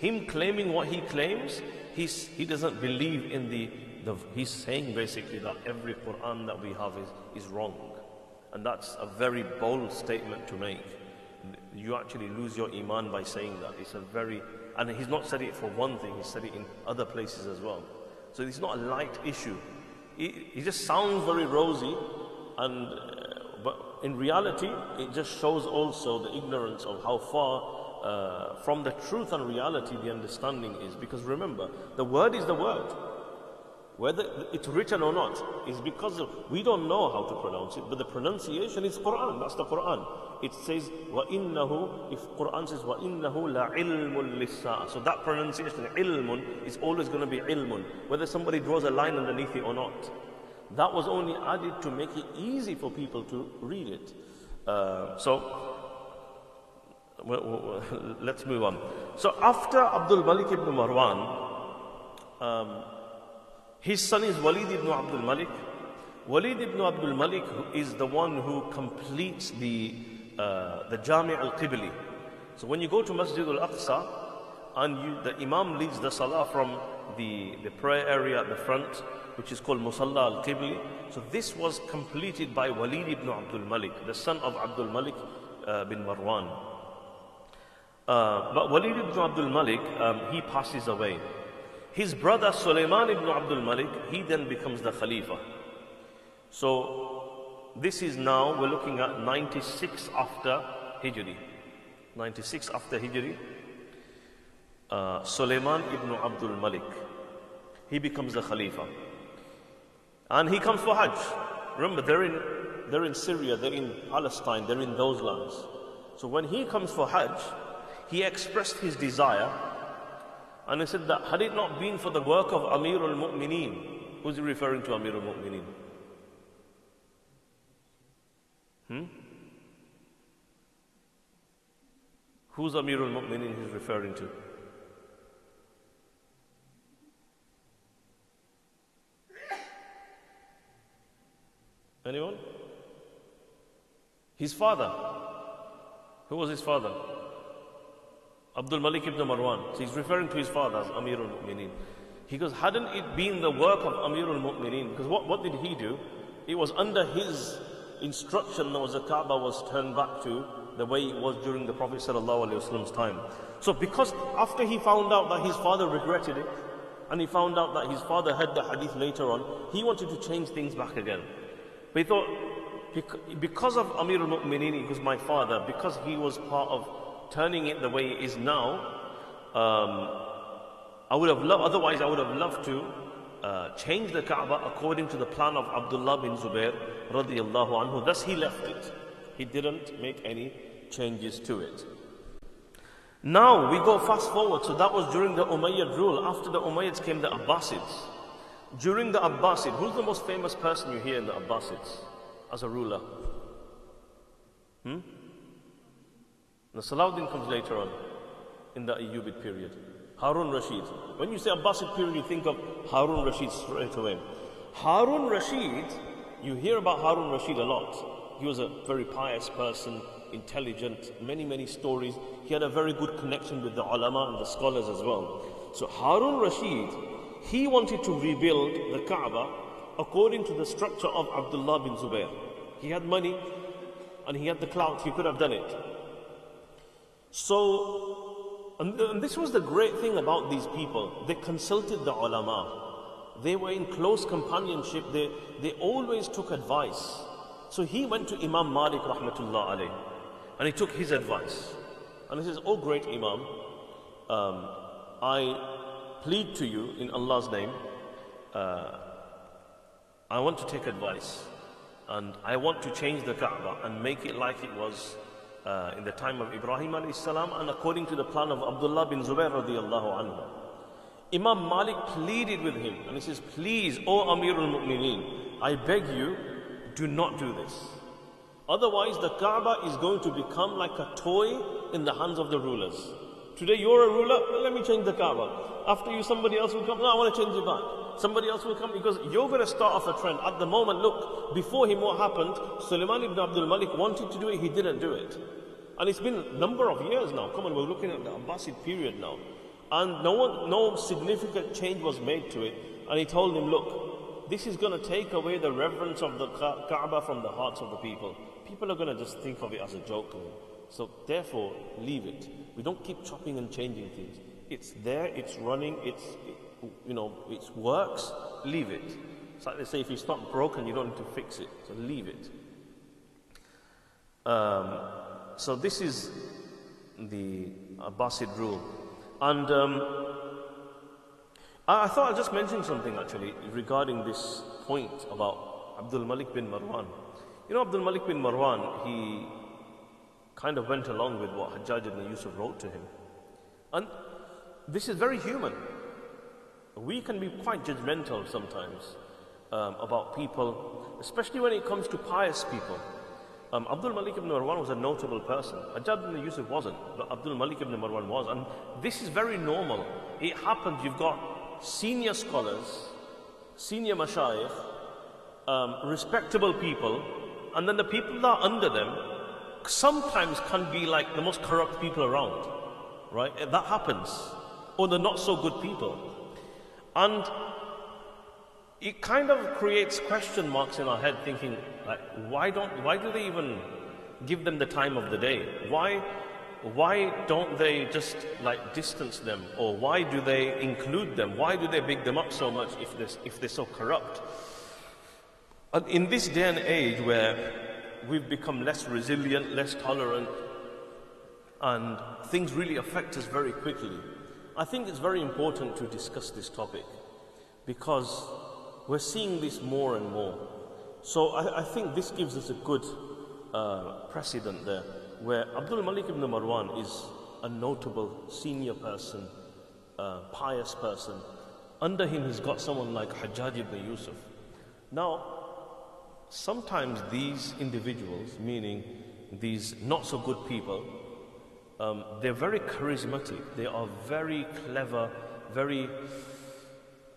him claiming what he claims, he's, he doesn't believe in the, the, he's saying basically that every Quran that we have is, is wrong. And that's a very bold statement to make. You actually lose your Iman by saying that. It's a very, and he's not said it for one thing, he's said it in other places as well. So it's not a light issue. It, it just sounds very rosy, and uh, but in reality, it just shows also the ignorance of how far uh, from the truth and reality the understanding is. Because remember, the word is the word. Whether it's written or not is because of, we don't know how to pronounce it, but the pronunciation is Quran. That's the Quran. It says wa innahu. If Quran says wa innahu la ilmun lissa, so that pronunciation ilmun is always going to be ilmun, whether somebody draws a line underneath it or not. That was only added to make it easy for people to read it. Uh, so. Let's move on. So after Abdul Malik ibn Marwan, um, his son is Walid ibn Abdul Malik. Walid ibn Abdul Malik is the one who completes the uh, the Jami' al-Qibli. So when you go to Masjid al-Aqsa and you, the Imam leads the Salah from the, the prayer area at the front, which is called Musalla al-Qibli. So this was completed by Walid ibn Abdul Malik, the son of Abdul Malik uh, bin Marwan. Uh, but Walid ibn Abdul Malik, um, he passes away. His brother Suleiman ibn Abdul Malik, he then becomes the Khalifa. So this is now, we're looking at ninety-six after Hijri. ninety-six after Hijri, uh, Suleiman ibn Abdul Malik, he becomes the Khalifa. And he comes for Hajj. Remember, they're in, they're in Syria, they're in Palestine, they're in those lands. So when he comes for Hajj, he expressed his desire, and he said that had it not been for the work of Amir al-Mu'mineen, who's he referring to? Amir al-Mu'mineen? Hmm? Who's Amir al-Mu'mineen he's referring to? Anyone? His father. Who was his father? Abdul Malik ibn Marwan. So he's referring to his father as Amir al-Mu'mineen. He goes, hadn't it been the work of Amir al-Mu'mineen, because what, what did he do? It was under his instruction that the Kaaba was turned back to the way it was during the Prophet ﷺ's time. So because after he found out that his father regretted it, and he found out that his father had the hadith later on, he wanted to change things back again. But he thought, because of Amir al-Mu'mineen, he was my father, because he was part of turning it the way it is now, um, I would have loved, otherwise I would have loved to uh, change the Kaaba according to the plan of Abdullah bin Zubair radiallahu anhu. Thus he left it. He didn't make any changes to it. Now we go fast forward. So that was during the Umayyad rule. After the Umayyads came the Abbasids. During the Abbasid, who's the most famous person you hear in the Abbasids as a ruler? Hmm? Now Salahuddin comes later on in the Ayyubid period. Harun Rashid. When you say Abbasid period, you think of Harun Rashid straight away. Harun Rashid, you hear about Harun Rashid a lot. He was a very pious person, intelligent, many, many stories. He had a very good connection with the ulama and the scholars as well. So Harun Rashid, he wanted to rebuild the Kaaba according to the structure of Abdullah bin Zubair. He had money and he had the clout, he could have done it. So, and, and this was the great thing about these people. They consulted the ulama. They were in close companionship. They, they always took advice. So he went to Imam Malik rahmatullah alayh, and he took his advice. And he says, "Oh great Imam, um, I plead to you in Allah's name. Uh, I want to take advice. And I want to change the Kaaba and make it like it was Uh, in the time of Ibrahim alayhi salam and according to the plan of Abdullah bin Zubair radiallahu anhu." Imam Malik pleaded with him and he says, "Please, O Amir al-Mu'mineen, I beg you, do not do this. Otherwise the Kaaba is going to become like a toy in the hands of the rulers. Today you're a ruler, well, let me change the Kaaba. After you somebody else will come, no, I want to change it back. Somebody else will come, because you're going to start off a trend. At the moment, look, before him what happened, Suleiman ibn Abdul Malik wanted to do it, he didn't do it. And it's been a number of years now. Come on, we're looking at the Abbasid period now. And no one, no significant change was made to it. And he told him, look, this is going to take away the reverence of the Kaaba from the hearts of the people. People are going to just think of it as a joke. So therefore, leave it. We don't keep chopping and changing things. It's there, it's running, it's... It, you know, it works, leave it. It's like they say, if it's not broken, you don't need to fix it, so leave it. Um, so this is the Abbasid rule. And um, I thought I'll just mention something actually regarding this point about Abdul Malik bin Marwan. You know, Abdul Malik bin Marwan, he kind of went along with what Hajjaj ibn Yusuf wrote to him. And this is very human. We can be quite judgmental sometimes um, about people, especially when it comes to pious people. Um, Abdul Malik ibn Marwan was a notable person. Hajjaj ibn Yusuf wasn't, but Abdul Malik ibn Marwan was. And this is very normal. It happens. You've got senior scholars, senior mashayikh, um, respectable people, and then the people that are under them sometimes can be like the most corrupt people around, right? That happens. Or the not so good people. And it kind of creates question marks in our head, thinking, like, why don't, why do they even give them the time of the day? Why, why don't they just like distance them, or why do they include them? Why do they big them up so much if they're, if they're so corrupt? And in this day and age where we've become less resilient, less tolerant, and things really affect us very quickly, I think it's very important to discuss this topic, because we're seeing this more and more. So I, I think this gives us a good uh, precedent there, where Abdul Malik ibn Marwan is a notable senior person, uh, pious person. Under him he's got someone like Hajjaj ibn Yusuf. Now, sometimes these individuals, meaning these not so good people, um, they're very charismatic, they are very clever, very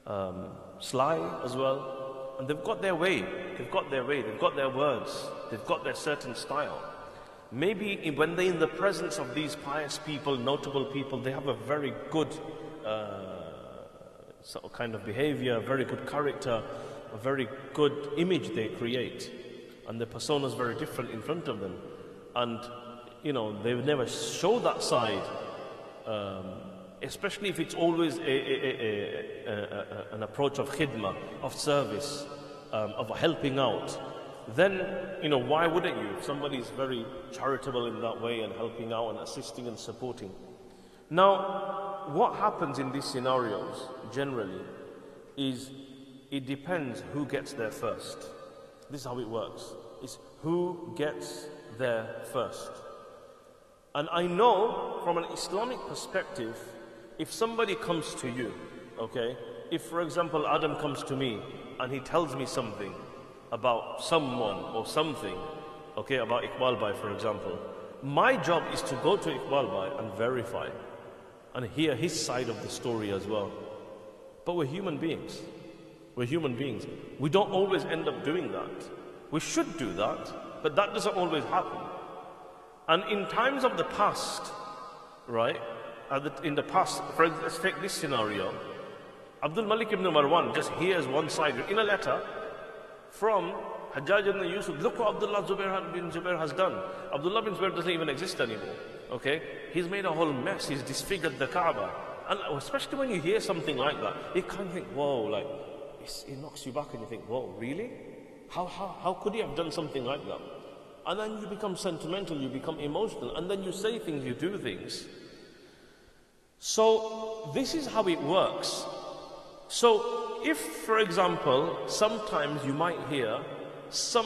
um, sly as well, and they've got their way, they've got their way, they've got their words, they've got their certain style. Maybe when they're in the presence of these pious people, notable people, they have a very good uh, sort of kind of behavior, very good character, a very good image they create, and their persona is very different in front of them, and you know they never show that side, um, especially if it's always a, a, a, a, a, an approach of khidmah, of service, um, of helping out. Then you know why wouldn't you? If somebody is very charitable in that way and helping out and assisting and supporting. Now, what happens in these scenarios generally is, it depends who gets there first. This is how it works. It's who gets there first. And I know from an Islamic perspective, if somebody comes to you, okay, if for example Adam comes to me and he tells me something about someone or something, okay, about Iqbal Bhai for example, my job is to go to Iqbal Bhai and verify and hear his side of the story as well. But we're human beings. We're human beings. We don't always end up doing that. We should do that, but that doesn't always happen. And in times of the past, right, in the past, for let's take this scenario. Abdul Malik ibn Marwan just hears one side in a letter from Hajjaj ibn Yusuf. Look what Abdullah Zubair bin Zubair has done. Abdullah bin Zubair doesn't even exist anymore, okay? He's made a whole mess. He's disfigured the Kaaba. And especially when you hear something like that, you can't think, whoa, like, it knocks you back and you think, whoa, really? How, how, how could he have done something like that? And then you become sentimental, you become emotional, and then you say things, you do things. So this is how it works. So if, for example, sometimes you might hear some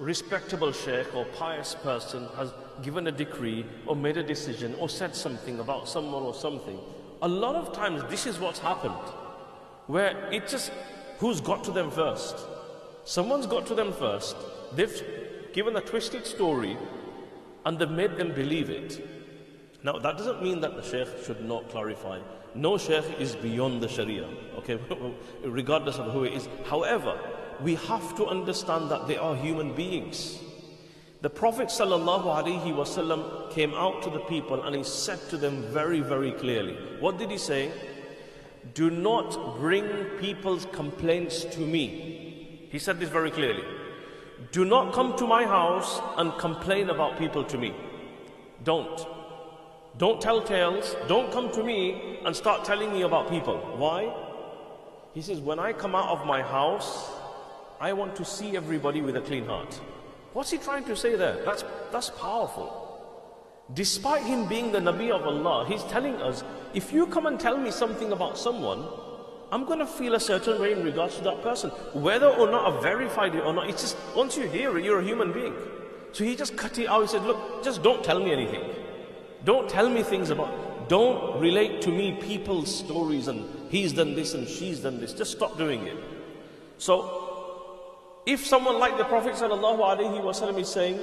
respectable sheikh or pious person has given a decree or made a decision or said something about someone or something, a lot of times this is what's happened, where it just, who's got to them first? Someone's got to them first, they've given a twisted story and they've made them believe it. Now that doesn't mean that the sheikh should not clarify. No sheikh is beyond the sharia, okay, regardless of who it is. However, we have to understand that they are human beings. The Prophet ﷺ came out to the people and he said to them very, very clearly. What did he say? Do not bring people's complaints to me. He said this very clearly. Do not come to my house and complain about people to me. Don't. Don't tell tales. Don't come to me and start telling me about people. Why? He says, when I come out of my house, I want to see everybody with a clean heart. What's he trying to say there? That's, that's powerful. Despite him being the Nabi of Allah, he's telling us, if you come and tell me something about someone, I'm going to feel a certain way in regards to that person. Whether or not I've verified it or not, it's just, once you hear it, you're a human being. So he just cut it out. He said, look, just don't tell me anything. Don't tell me things about, don't relate to me people's stories and he's done this and she's done this. Just stop doing it. So, if someone like the Prophet ﷺ is saying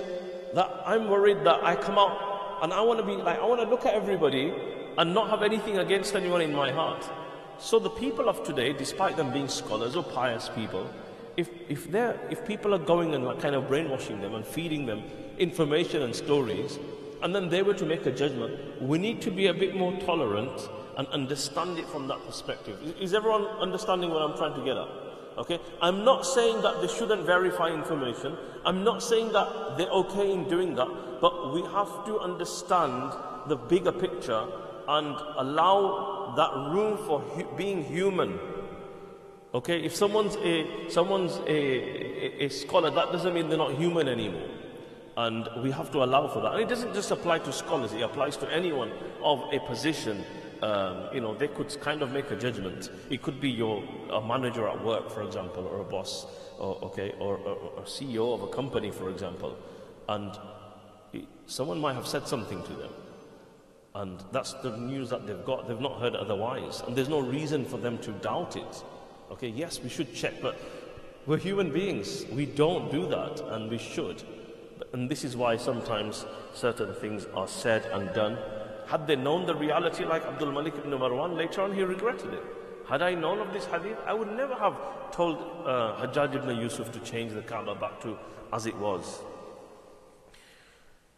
that I'm worried that I come out and I want to be like, I want to look at everybody and not have anything against anyone in my heart. So the people of today, despite them being scholars or pious people, if if they're if people are going and kind of brainwashing them and feeding them information and stories, and then they were to make a judgment, we need to be a bit more tolerant and understand it from that perspective. Is everyone understanding what I'm trying to get at? Okay, I'm not saying that they shouldn't verify information. I'm not saying that they're okay in doing that, but we have to understand the bigger picture and allow that room for hu being human. Okay, if someone's a someone's a, a, a scholar, that doesn't mean they're not human anymore, and we have to allow for that. And it doesn't just apply to scholars; it applies to anyone of a position. Um, you know, they could kind of make a judgment. It could be your a manager at work, for example, or a boss, or okay, or a C E O of a company, for example, and it, someone might have said something to them. And that's the news that they've got. They've not heard otherwise. And there's no reason for them to doubt it. Okay, yes, we should check, but we're human beings. We don't do that, and we should. And this is why sometimes certain things are said and done. Had they known the reality like Abdul Malik ibn Marwan, later on he regretted it. Had I known of this hadith, I would never have told uh, Hajjaj ibn Yusuf to change the Kaaba back to as it was.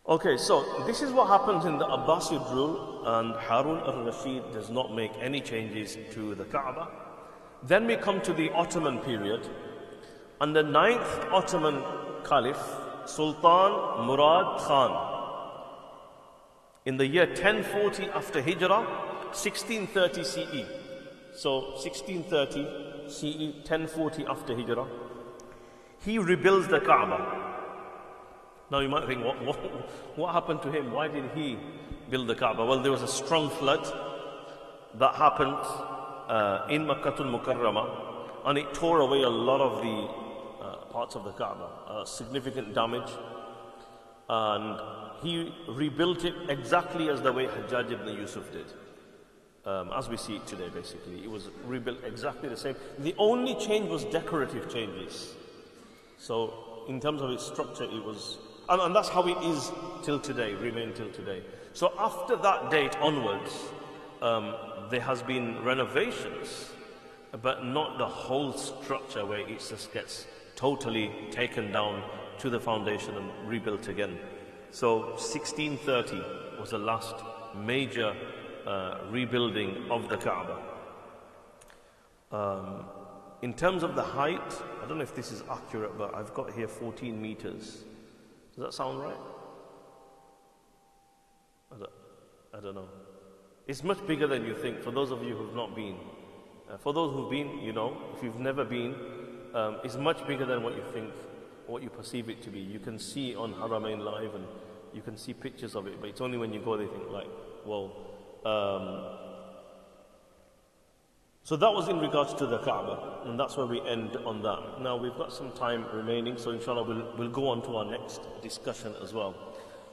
Okay, so this is what happens in the Abbasid rule, and Harun al-Rashid does not make any changes to the Kaaba. Then we come to the Ottoman period, and the ninth Ottoman Caliph, Sultan Murad Khan, in the year ten forty after Hijrah, sixteen thirty C E. So sixteen thirty C E, ten forty after Hijrah, he rebuilds the Kaaba. Now you might think, what, what, what happened to him? Why did he build the Kaaba? Well, there was a strong flood that happened uh, in Makkatul Mukarrama, and it tore away a lot of the uh, parts of the Kaaba, uh, significant damage. And he rebuilt it exactly as the way Hajjaj ibn Yusuf did, um, as we see it today, basically. It was rebuilt exactly the same. The only change was decorative changes. So in terms of its structure, it was... And, and that's how it is till today, remain till today. So after that date onwards, um, there has been renovations, but not the whole structure where it just gets totally taken down to the foundation and rebuilt again. So sixteen thirty was the last major uh, rebuilding of the Kaaba. Um, in terms of the height, I don't know if this is accurate, but I've got here fourteen meters. Does that sound right? I don't, I don't know. It's much bigger than you think, for those of you who have not been. Uh, for those who've been, you know, if you've never been, um, it's much bigger than what you think, what you perceive it to be. You can see it on Haramain Live, and you can see pictures of it, but it's only when you go they think like, well. Um, so that was in regards to the Kaaba, and that's where we end on that. Now we've got some time remaining, so inshallah we'll, we'll go on to our next discussion as well.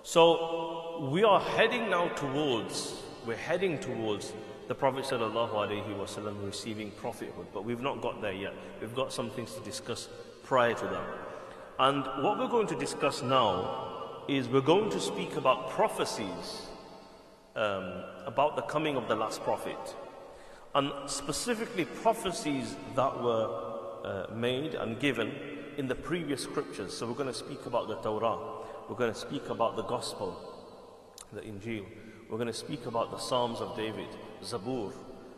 So we are heading now towards, we're heading towards the Prophet sallallahu alaihi wasallam receiving prophethood, but we've not got there yet. We've got some things to discuss prior to that. And what we're going to discuss now is we're going to speak about prophecies um, about the coming of the last prophet, and specifically prophecies that were uh, made and given in the previous scriptures. So we're going to speak about the Torah, we're going to speak about the Gospel, the Injil, we're going to speak about the Psalms of David, Zabur,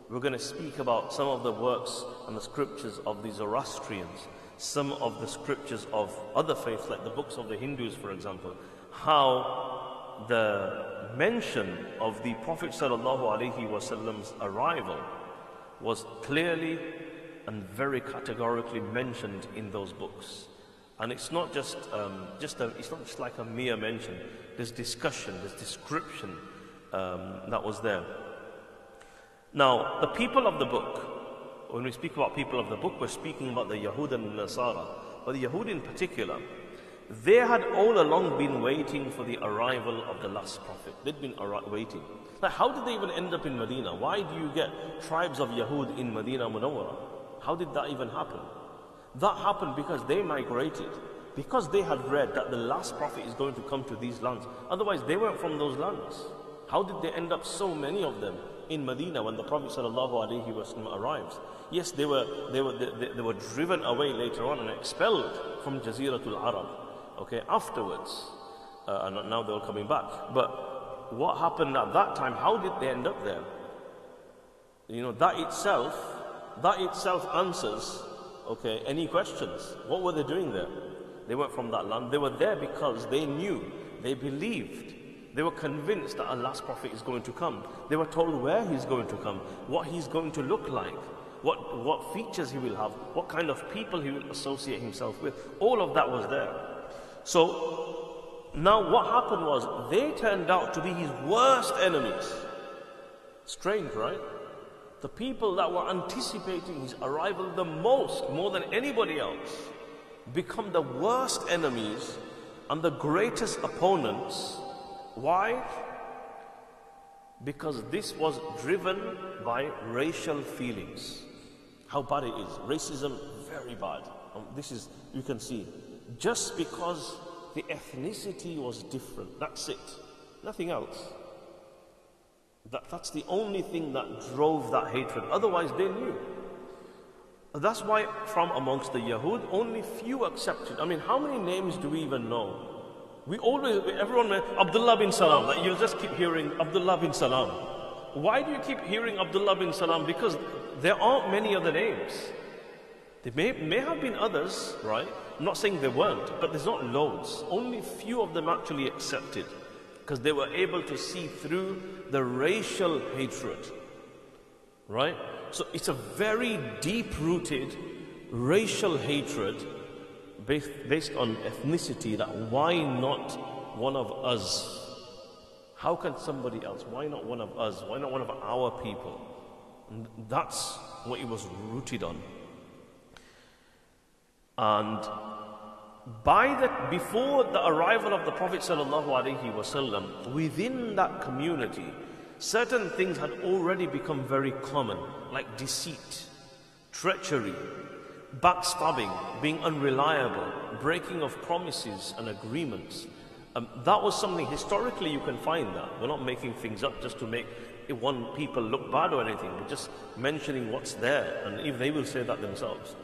we're going to speak about some of the works and the scriptures of the Zoroastrians, some of the scriptures of other faiths like the books of the Hindus, for example, how the mention of the Prophet ﷺ's arrival was clearly and very categorically mentioned in those books. And it's not just um, just a, it's not just like a mere mention. There's discussion, there's description um, that was there. Now, the people of the book, when we speak about people of the book, we're speaking about the Yahud and the Nasara, but the Yahud in particular, they had all along been waiting for the arrival of the last prophet. They'd been waiting. Now, how did they even end up in Medina? Why do you get tribes of Yahud in Medina Munawwara? How did that even happen? That happened because they migrated, because they had read that the last prophet is going to come to these lands. Otherwise, they weren't from those lands. How did they end up, so many of them, in Medina when the Prophet ﷺ arrives? Yes, they were they were they, they were driven away later on and expelled from Jaziratul Arab. Okay, afterwards, uh, and now they're coming back. But what happened at that time? How did they end up there? You know, that itself, that itself answers. Okay, any questions? What were they doing there? They weren't from that land. They were there because they knew, they believed, they were convinced that a last prophet is going to come. They were told where he's going to come, what he's going to look like, what, what features he will have, what kind of people he will associate himself with. All of that was there. So, now what happened was, they turned out to be his worst enemies. Strange, right? The people that were anticipating his arrival the most, more than anybody else, become the worst enemies and the greatest opponents. Why? Because this was driven by racial feelings. How bad it is. Racism, very bad. Um, this is, you can see, just because the ethnicity was different. That's it. Nothing else. That, that's the only thing that drove that hatred. Otherwise, they knew. That's why from amongst the Yahud, only few accepted. I mean, how many names do we even know? We always, everyone, Abdullah bin Salam, that you'll just keep hearing Abdullah bin Salam. Why do you keep hearing Abdullah bin Salam? Because there aren't many other names. There may, may have been others, right? I'm not saying there weren't, but there's not loads. Only few of them actually accepted, because they were able to see through the racial hatred, right? So it's a very deep-rooted racial hatred based, based on ethnicity, that why not one of us? How can somebody else? Why not one of us? Why not one of our people? And that's what it was rooted on. And By that, before the arrival of the Prophet ﷺ, within that community, certain things had already become very common, like deceit, treachery, backstabbing, being unreliable, breaking of promises and agreements. Um, that was something, historically you can find that. We're not making things up just to make one people look bad or anything. We're just mentioning what's there, and if they will say that themselves.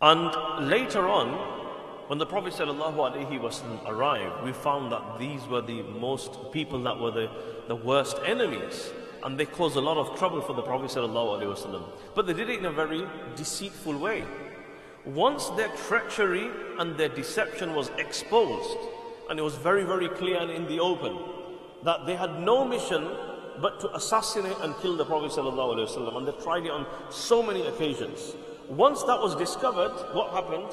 And later on, when the Prophet ﷺ arrived, we found that these were the most people that were the, the worst enemies, and they caused a lot of trouble for the Prophet ﷺ. But they did it in a very deceitful way. Once their treachery and their deception was exposed, and it was very, very clear and in the open, that they had no mission but to assassinate and kill the Prophet ﷺ, and they tried it on so many occasions. Once that was discovered, what happened?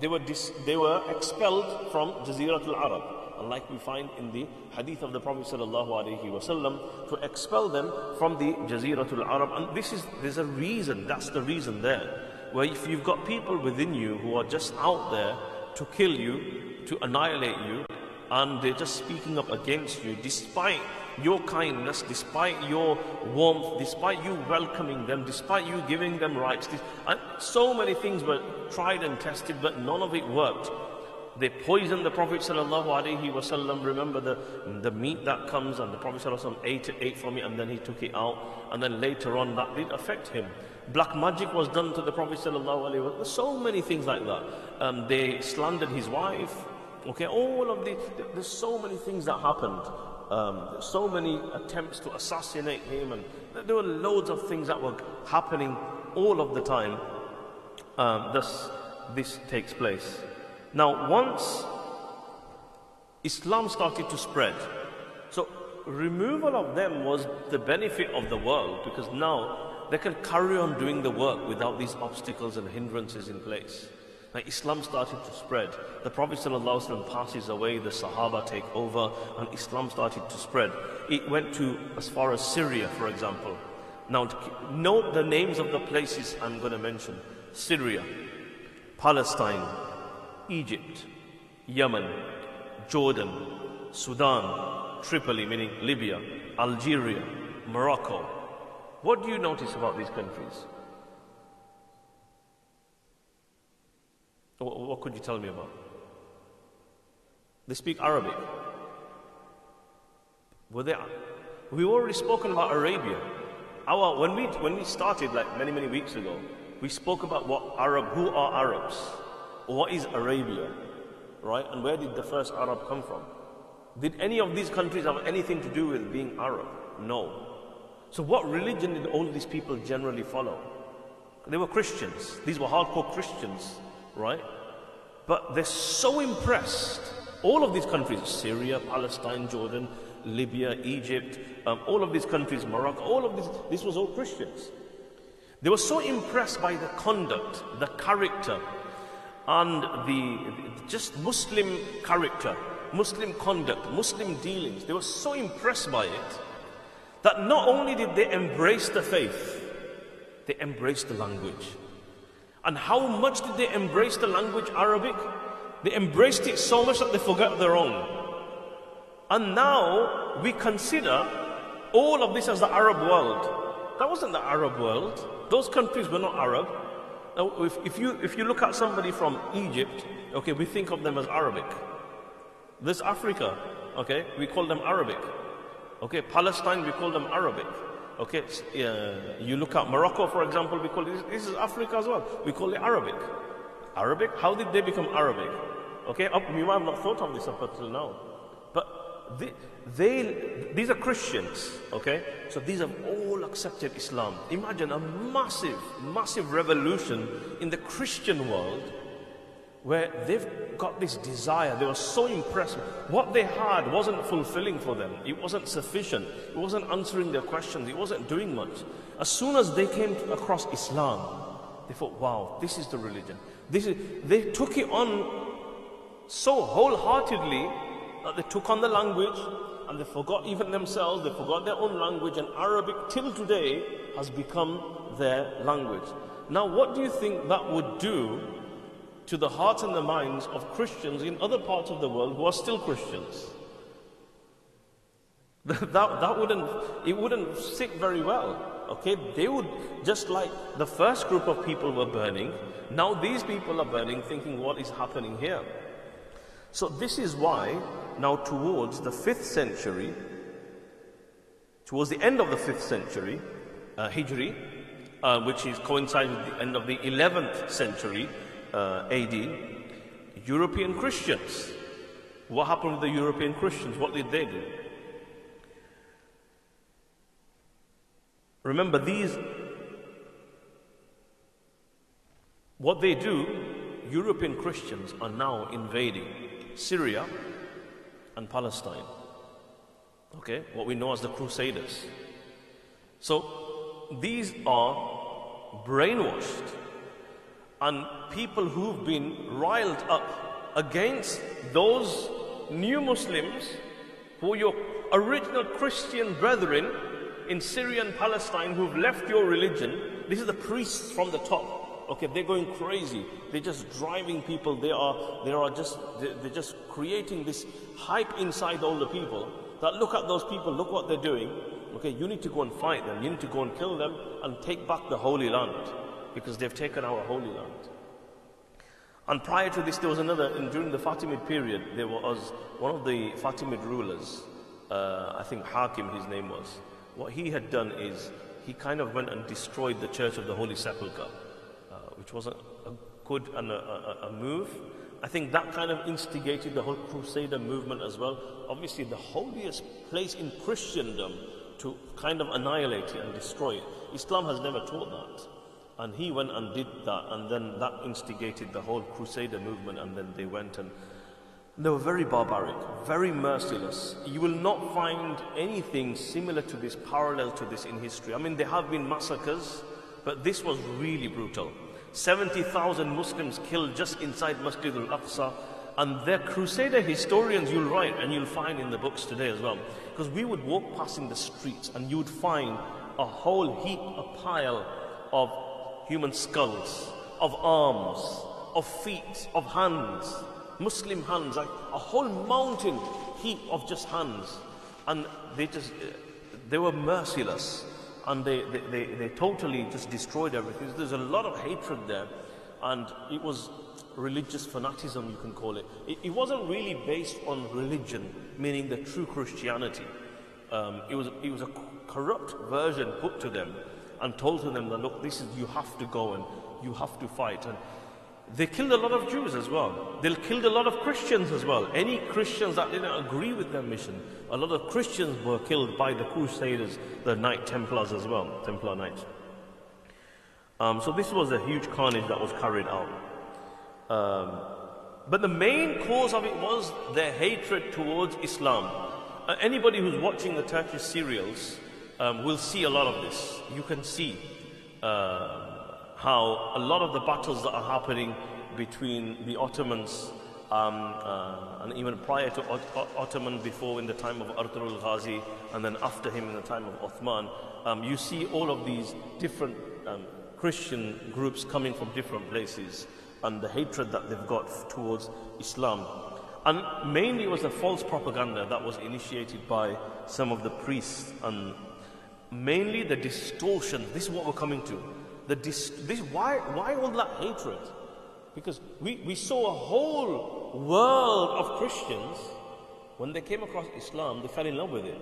They were, dis they were expelled from Jaziratul Arab. And like we find in the hadith of the Prophet ﷺ, to expel them from the Jaziratul Arab. And this is, there's a reason, that's the reason there. Where if you've got people within you who are just out there to kill you, to annihilate you, and they're just speaking up against you, despite your kindness, despite your warmth, despite you welcoming them, despite you giving them rights. And so many things were tried and tested, but none of it worked. They poisoned the Prophet ﷺ. Remember the, the meat that comes, and the Prophet ﷺ ate, ate from it, and then he took it out. And then later on, that did affect him. Black magic was done to the Prophet ﷺ. So many things like that. Um, they slandered his wife. Okay, all of the, there's so many things that happened. Um, so many attempts to assassinate him, and there were loads of things that were happening all of the time. Um, this, this takes place. Now, once Islam started to spread, so removal of them was the benefit of the world, because now they can carry on doing the work without these obstacles and hindrances in place. Now Islam started to spread. The Prophet ﷺ passes away, the Sahaba take over, and Islam started to spread. It went to as far as Syria, for example. Now note the names of the places I'm going to mention. Syria, Palestine, Egypt, Yemen, Jordan, Sudan, Tripoli, meaning Libya, Algeria, Morocco. What do you notice about these countries? What could you tell me about? They speak Arabic. Were they? We've already spoken about Arabia. Our when we when we started like many many weeks ago, we spoke about what Arab, who are Arabs, what is Arabia, right? And where did the first Arab come from? Did any of these countries have anything to do with being Arab? No. So what religion did all these people generally follow? They were Christians. These were hardcore Christians. Right? But they're so impressed. All of these countries, Syria, Palestine, Jordan, Libya, Egypt, um, all of these countries, Morocco, all of this, this was all Christians. They were so impressed by the conduct, the character, and the just Muslim character, Muslim conduct, Muslim dealings. They were so impressed by it that not only did they embrace the faith, they embraced the language. And how much did they embrace the language Arabic? They embraced it so much that they forgot their own. And now we consider all of this as the Arab world. That wasn't the Arab world. Those countries were not Arab. Now, if, if, you, if you look at somebody from Egypt, okay, we think of them as Arabic. This Africa, okay, we call them Arabic. Okay, Palestine, we call them Arabic. Okay, uh, you look at Morocco, for example, we call it, this is Africa as well, we call it Arabic. Arabic? How did they become Arabic? Okay, up, you might have not thought of this up until now. But they, they, these are Christians, okay? So these have all accepted Islam. Imagine a massive, massive revolution in the Christian world where they've got this desire. They were so impressed. What they had wasn't fulfilling for them. It wasn't sufficient. It wasn't answering their questions. It wasn't doing much. As soon as they came across Islam, they thought, wow, this is the religion. This is, they took it on so wholeheartedly that they took on the language and they forgot even themselves. They forgot their own language, and Arabic till today has become their language. Now, what do you think that would do to the hearts and the minds of Christians in other parts of the world who are still Christians? that, that wouldn't, it wouldn't sit very well, okay? They would, just like the first group of people were burning, now these people are burning, thinking what is happening here? So this is why, now towards the fifth century, towards the end of the fifth century, uh, Hijri, uh, which is coincides with the end of the eleventh century, Uh, A D, European Christians. What happened with the European Christians? What did they do? Remember, these, what they do, European Christians are now invading Syria and Palestine. Okay, what we know as the Crusaders. So these are brainwashed, and people who've been riled up against those new Muslims who are your original Christian brethren in Syria and Palestine who've left your religion. This is the priests from the top. Okay, they're going crazy. They're just driving people. They are, they are just, they're just creating this hype inside all the people that look at those people, look what they're doing. Okay, you need to go and fight them. You need to go and kill them and take back the Holy Land, because they've taken our Holy Land. And prior to this, there was another, and during the Fatimid period, there was one of the Fatimid rulers, uh, I think Hakim his name was. What he had done is, he kind of went and destroyed the Church of the Holy Sepulchre, uh, which wasn't a good and a, a, a move. I think that kind of instigated the whole Crusader movement as well. Obviously, the holiest place in Christendom to kind of annihilate it and destroy it. Islam has never taught that. And he went and did that, and then that instigated the whole Crusader movement, and then they went and they were very barbaric, very merciless. You will not find anything similar to this, parallel to this in history. I mean, there have been massacres, but this was really brutal. seventy thousand Muslims killed just inside Masjid al-Aqsa. And their crusader historians you'll write and you'll find in the books today as well. Because we would walk passing the streets and you would find a whole heap, a pile of human skulls, of arms, of feet, of hands, Muslim hands, like a whole mountain heap of just hands. And they just, they were merciless. And they, they, they, they totally just destroyed everything. There's a lot of hatred there. And it was religious fanaticism, you can call it. It, it wasn't really based on religion, meaning the true Christianity. Um, it was, it was a corrupt version put to them and told to them that, look, this is, you have to go and you have to fight. And they killed a lot of Jews as well. They killed a lot of Christians as well. Any Christians that didn't agree with their mission, a lot of Christians were killed by the Crusaders, the Knight Templars as well, Templar Knights. Um, so this was a huge carnage that was carried out. Um, but the main cause of it was their hatred towards Islam. Uh, anybody who's watching the Turkish serials um, will see a lot of this. You can see uh, how a lot of the battles that are happening between the Ottomans um, uh, and even prior to Ot Ot Ottoman, before in the time of Artur al-Ghazi, and then after him in the time of Uthman, um, you see all of these different um, Christian groups coming from different places, and the hatred that they've got towards Islam. And mainly it was the false propaganda that was initiated by some of the priests, and mainly the distortion. This is what we're coming to. The dis this, why, why all that hatred? Because we, we saw a whole world of Christians, when they came across Islam, they fell in love with it.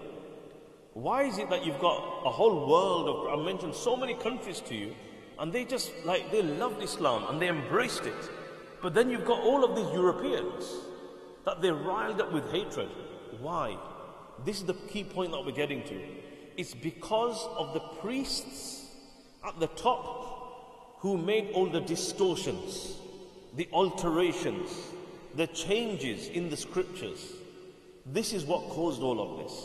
Why is it that you've got a whole world of, I mentioned so many countries to you, and they just, like, they loved Islam and they embraced it. But then you've got all of these Europeans that they riled up with hatred. Why? This is the key point that we're getting to. It's because of the priests at the top who made all the distortions, the alterations, the changes in the scriptures. This is what caused all of this.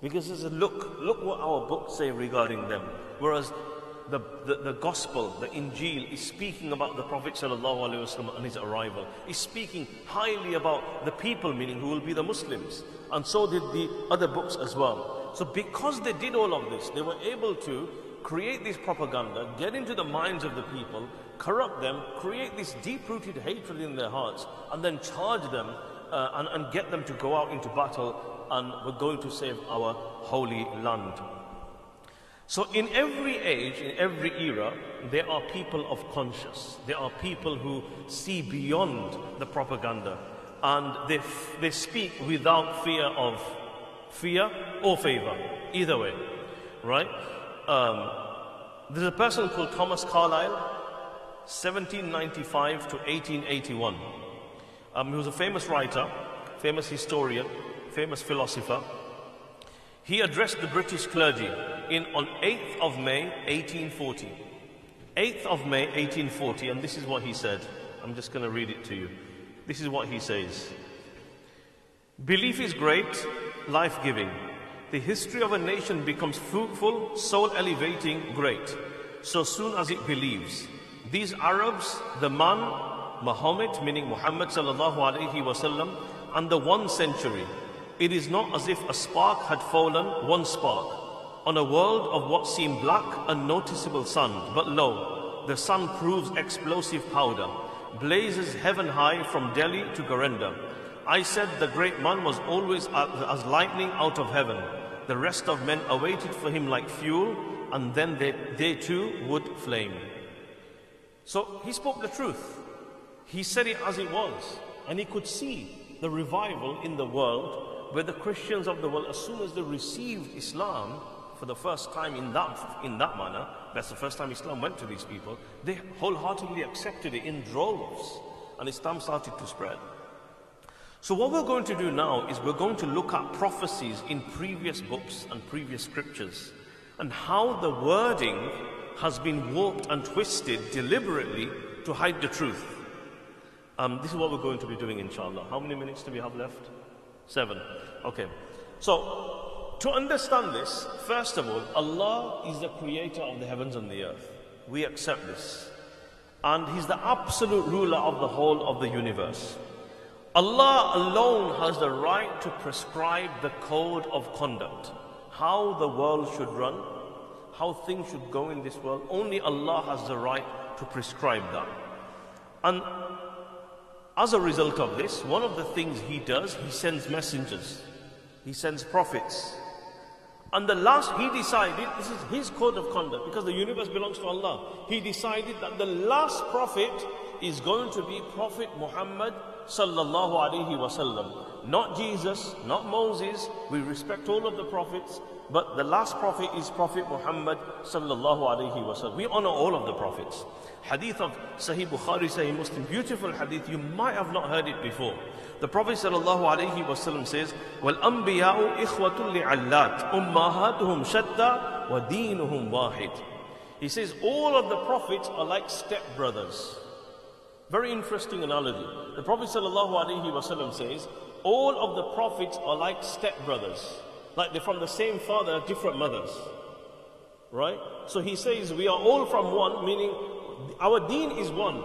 Because there's a look, look what our books say regarding them. Whereas The, the, the Gospel, the Injil, is speaking about the Prophet ﷺ and his arrival. It's speaking highly about the people, meaning who will be the Muslims. And so did the other books as well. So because they did all of this, they were able to create this propaganda, get into the minds of the people, corrupt them, create this deep-rooted hatred in their hearts, and then charge them uh, and, and get them to go out into battle, and we're going to save our holy land. So in every age, in every era, there are people of conscience. There are people who see beyond the propaganda, and they, f they speak without fear of fear or favor, either way, right? Um, there's a person called Thomas Carlyle, seventeen ninety-five to eighteen eighty-one. Um, he was a famous writer, famous historian, famous philosopher. He addressed the British clergy in, on eighth of May, eighteen forty. eighth of May, eighteen forty, and this is what he said. I'm just going to read it to you. This is what he says. Belief is great, life-giving. The history of a nation becomes fruitful, soul-elevating, great, so soon as it believes. These Arabs, the man, Muhammad, meaning Muhammad sallallahu alayhi wasallam, and the one century. It is not as if a spark had fallen, one spark, on a world of what seemed black and noticeable sun. But lo, the sun proves explosive powder, blazes heaven high from Delhi to Garenda. I said the great man was always as lightning out of heaven. The rest of men awaited for him like fuel, and then they, they too would flame. So he spoke the truth. He said it as it was, and he could see the revival in the world, where the Christians of the world, as soon as they received Islam for the first time in that, in that manner, that's the first time Islam went to these people, they wholeheartedly accepted it in droves, and Islam started to spread. So what we're going to do now is we're going to look at prophecies in previous books and previous scriptures, and how the wording has been warped and twisted deliberately to hide the truth. Um, this is what we're going to be doing, inshallah. How many minutes do we have left? Seven. Okay. So, to understand this, first of all, Allah is the creator of the heavens and the earth. We accept this. and He's the absolute ruler of the whole of the universe. Allah alone has the right to prescribe the code of conduct, how the world should run, how things should go in this world. Only Allah has the right to prescribe that. And as a result of this, one of the things He does, He sends messengers, He sends prophets. And the last, He decided, this is His code of conduct, because the universe belongs to Allah. He decided that the last prophet is going to be Prophet Muhammad sallallahu alaihi wasallam. Not Jesus, not Moses, we respect all of the prophets, but the last prophet is Prophet Muhammad sallallahu alaihi wasallam. We honor all of the prophets. Hadith of Sahih Bukhari, Sahih Muslim, beautiful hadith, you might have not heard it before. The Prophet sallallahu alaihi wasallam says, "Wal anbiya'u ikhwatul li'allat, ummahatuhum shatta wa deenuhum wahid." He says all of the prophets are like stepbrothers. Very interesting analogy. The Prophet sallallahu alaihi wasallam says all of the prophets are like stepbrothers, like they're from the same father, different mothers. Right? So he says we are all from one, meaning our deen is one,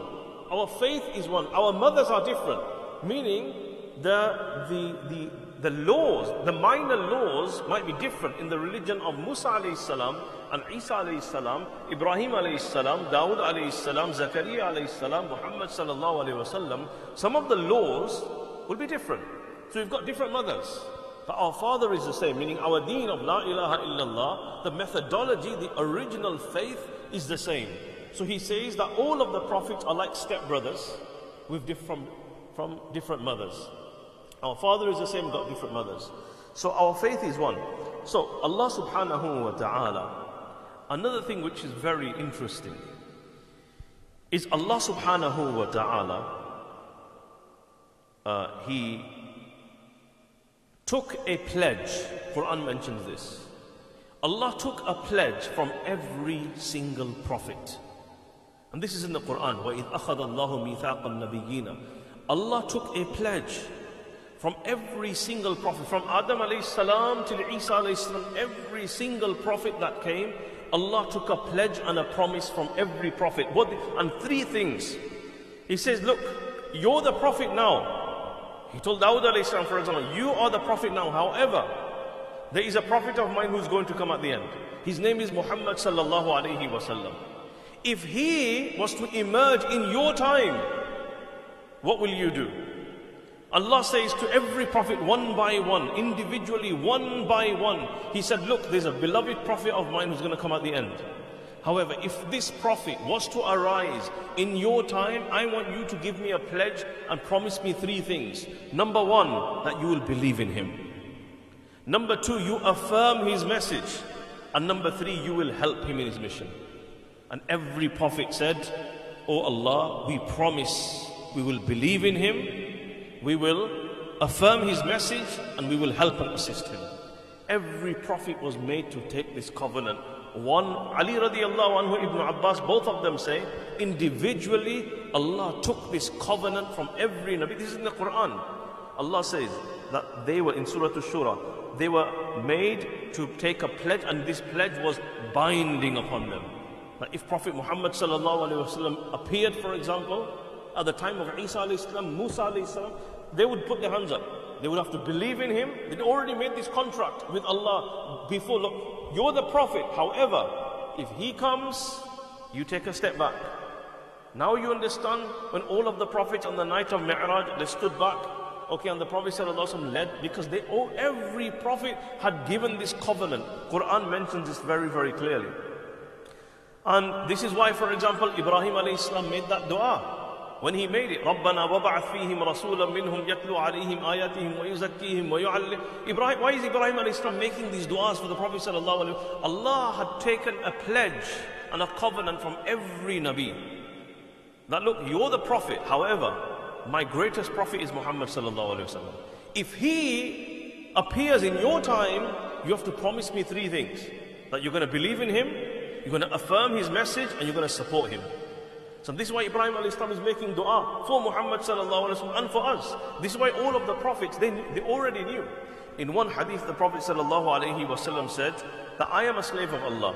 our faith is one, our mothers are different, meaning the, the, the, the laws, the minor laws might be different in the religion of Musa alayhi salam and Isa alayhi salam, Ibrahim alayhi salam, Dawud alayhi salam, Zakaria alayhi salam, Muhammad sallallahu alayhi wasallam. Some of the laws will be different. So we've got different mothers, but our father is the same, meaning our deen of La ilaha illallah, the methodology, the original faith is the same. So he says that all of the prophets are like stepbrothers with different, from different mothers. Our father is the same, got different mothers. So our faith is one. So Allah subhanahu wa ta'ala, another thing which is very interesting is Allah subhanahu wa ta'ala, uh, He took a pledge. Quran mentions this. Allah took a pledge from every single prophet. And this is in the Quran. وَإِذْ أَخَذَ اللَّهُ مِيثَاقَ النَّبِيِّينَ. Allah took a pledge from every single prophet, from Adam alayhi salam till Isa alayhi salam, every single prophet that came. Allah took a pledge and a promise from every prophet. What? And three things. He says, look, you're the prophet now. He told Dawud alayhi salam, for example, you are the prophet now. However, there is a prophet of mine who's going to come at the end. His name is Muhammad sallallahu alayhi wasallam. If he was to emerge in your time, what will you do? Allah says to every prophet one by one, individually, one by one, He said, look, there's a beloved prophet of mine who's going to come at the end. However, if this prophet was to arise in your time, I want you to give me a pledge and promise me three things. Number one, that you will believe in him. Number two, you affirm his message. And number three, you will help him in his mission. And every prophet said, oh Allah, we promise we will believe in him, we will affirm his message, and we will help and assist him. Every prophet was made to take this covenant. One, Ali radiallahu anhu, Ibn Abbas, both of them say, individually, Allah took this covenant from every Nabi. This is in the Quran. Allah says that they were, in Surah Al-Shura, they were made to take a pledge, and this pledge was binding upon them. That if Prophet Muhammad sallallahu alayhi wasallam appeared, for example, at the time of Isa alayhi salam, Musa alayhi salam, they would put their hands up. They would have to believe in him. They'd already made this contract with Allah before. Look, you're the prophet. However, if he comes, you take a step back. Now you understand when all of the prophets on the night of Mi'raj, they stood back. Okay, and the Prophet sallallahu alaihi wasallam led, because they, oh, every prophet had given this covenant. Quran mentions this very, very clearly. And this is why, for example, Ibrahim alayhi salam made that dua. When he made it, رَبَّنَا وَبَعْثْ فِيهِمْ رَسُولًا مِّنْهُمْ يَتْلُوا عَلَيْهِمْ آيَاتِهِمْ وَيُزَكِّيهِمْ وَيُعَلِّمُهُمْ. Ibrahim, why is Ibrahim alayhi salam making these du'as for the Prophet sallallahu alayhi wasallam? Allah had taken a pledge and a covenant from every Nabi. That look, you're the Prophet, however, my greatest Prophet is Muhammad sallallahu alayhi wasallam. If he appears in your time, you have to promise me three things. That you're going to believe in him, you're going to affirm his message, and you're going to support him. So this is why Ibrahim alayhi salam is making dua for Muhammad sallallahu alayhi wa sallam and for us. This is why all of the prophets, they, they already knew. In one hadith, the Prophet sallallahu alayhi wa sallam said that I am a slave of Allah.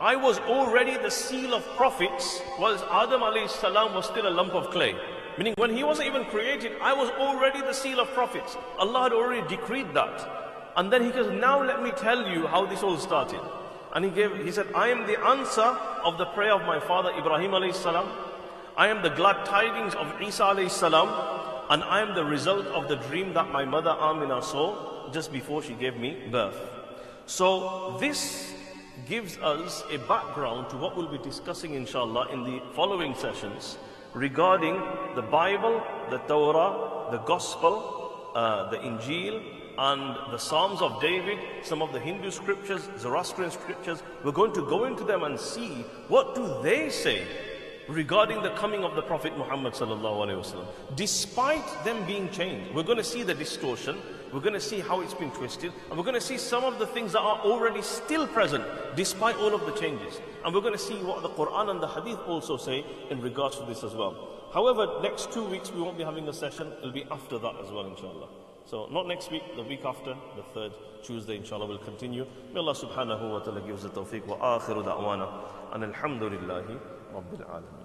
I was already the seal of prophets whilst Adam alayhi salam was still a lump of clay. Meaning when he wasn't even created, I was already the seal of prophets. Allah had already decreed that. And then he goes, now let me tell you how this all started. And he gave, he said, I am the answer of the prayer of my father Ibrahim alayhi salam. I am the glad tidings of Isa alayhi salam. And I am the result of the dream that my mother Amina saw just before she gave me birth. So this gives us a background to what we'll be discussing inshallah in the following sessions regarding the Bible, the Torah, the Gospel, uh, the Injil, and the Psalms of David, some of the Hindu scriptures, Zoroastrian scriptures. We're going to go into them and see what do they say regarding the coming of the Prophet Muhammad sallallahu alaihi wasallam, despite them being changed. We're going to see the distortion, we're going to see how it's been twisted, and we're going to see some of the things that are already still present despite all of the changes. And we're going to see what the Quran and the Hadith also say in regards to this as well. However, next two weeks we won't be having a session, it'll be after that as well inshallah. So not next week, the week after, the third Tuesday inshallah we'll continue. May Allah subhanahu wa ta'ala give us the tawfiq wa akhiru da'wana and alhamdulillahi rabbil alamin.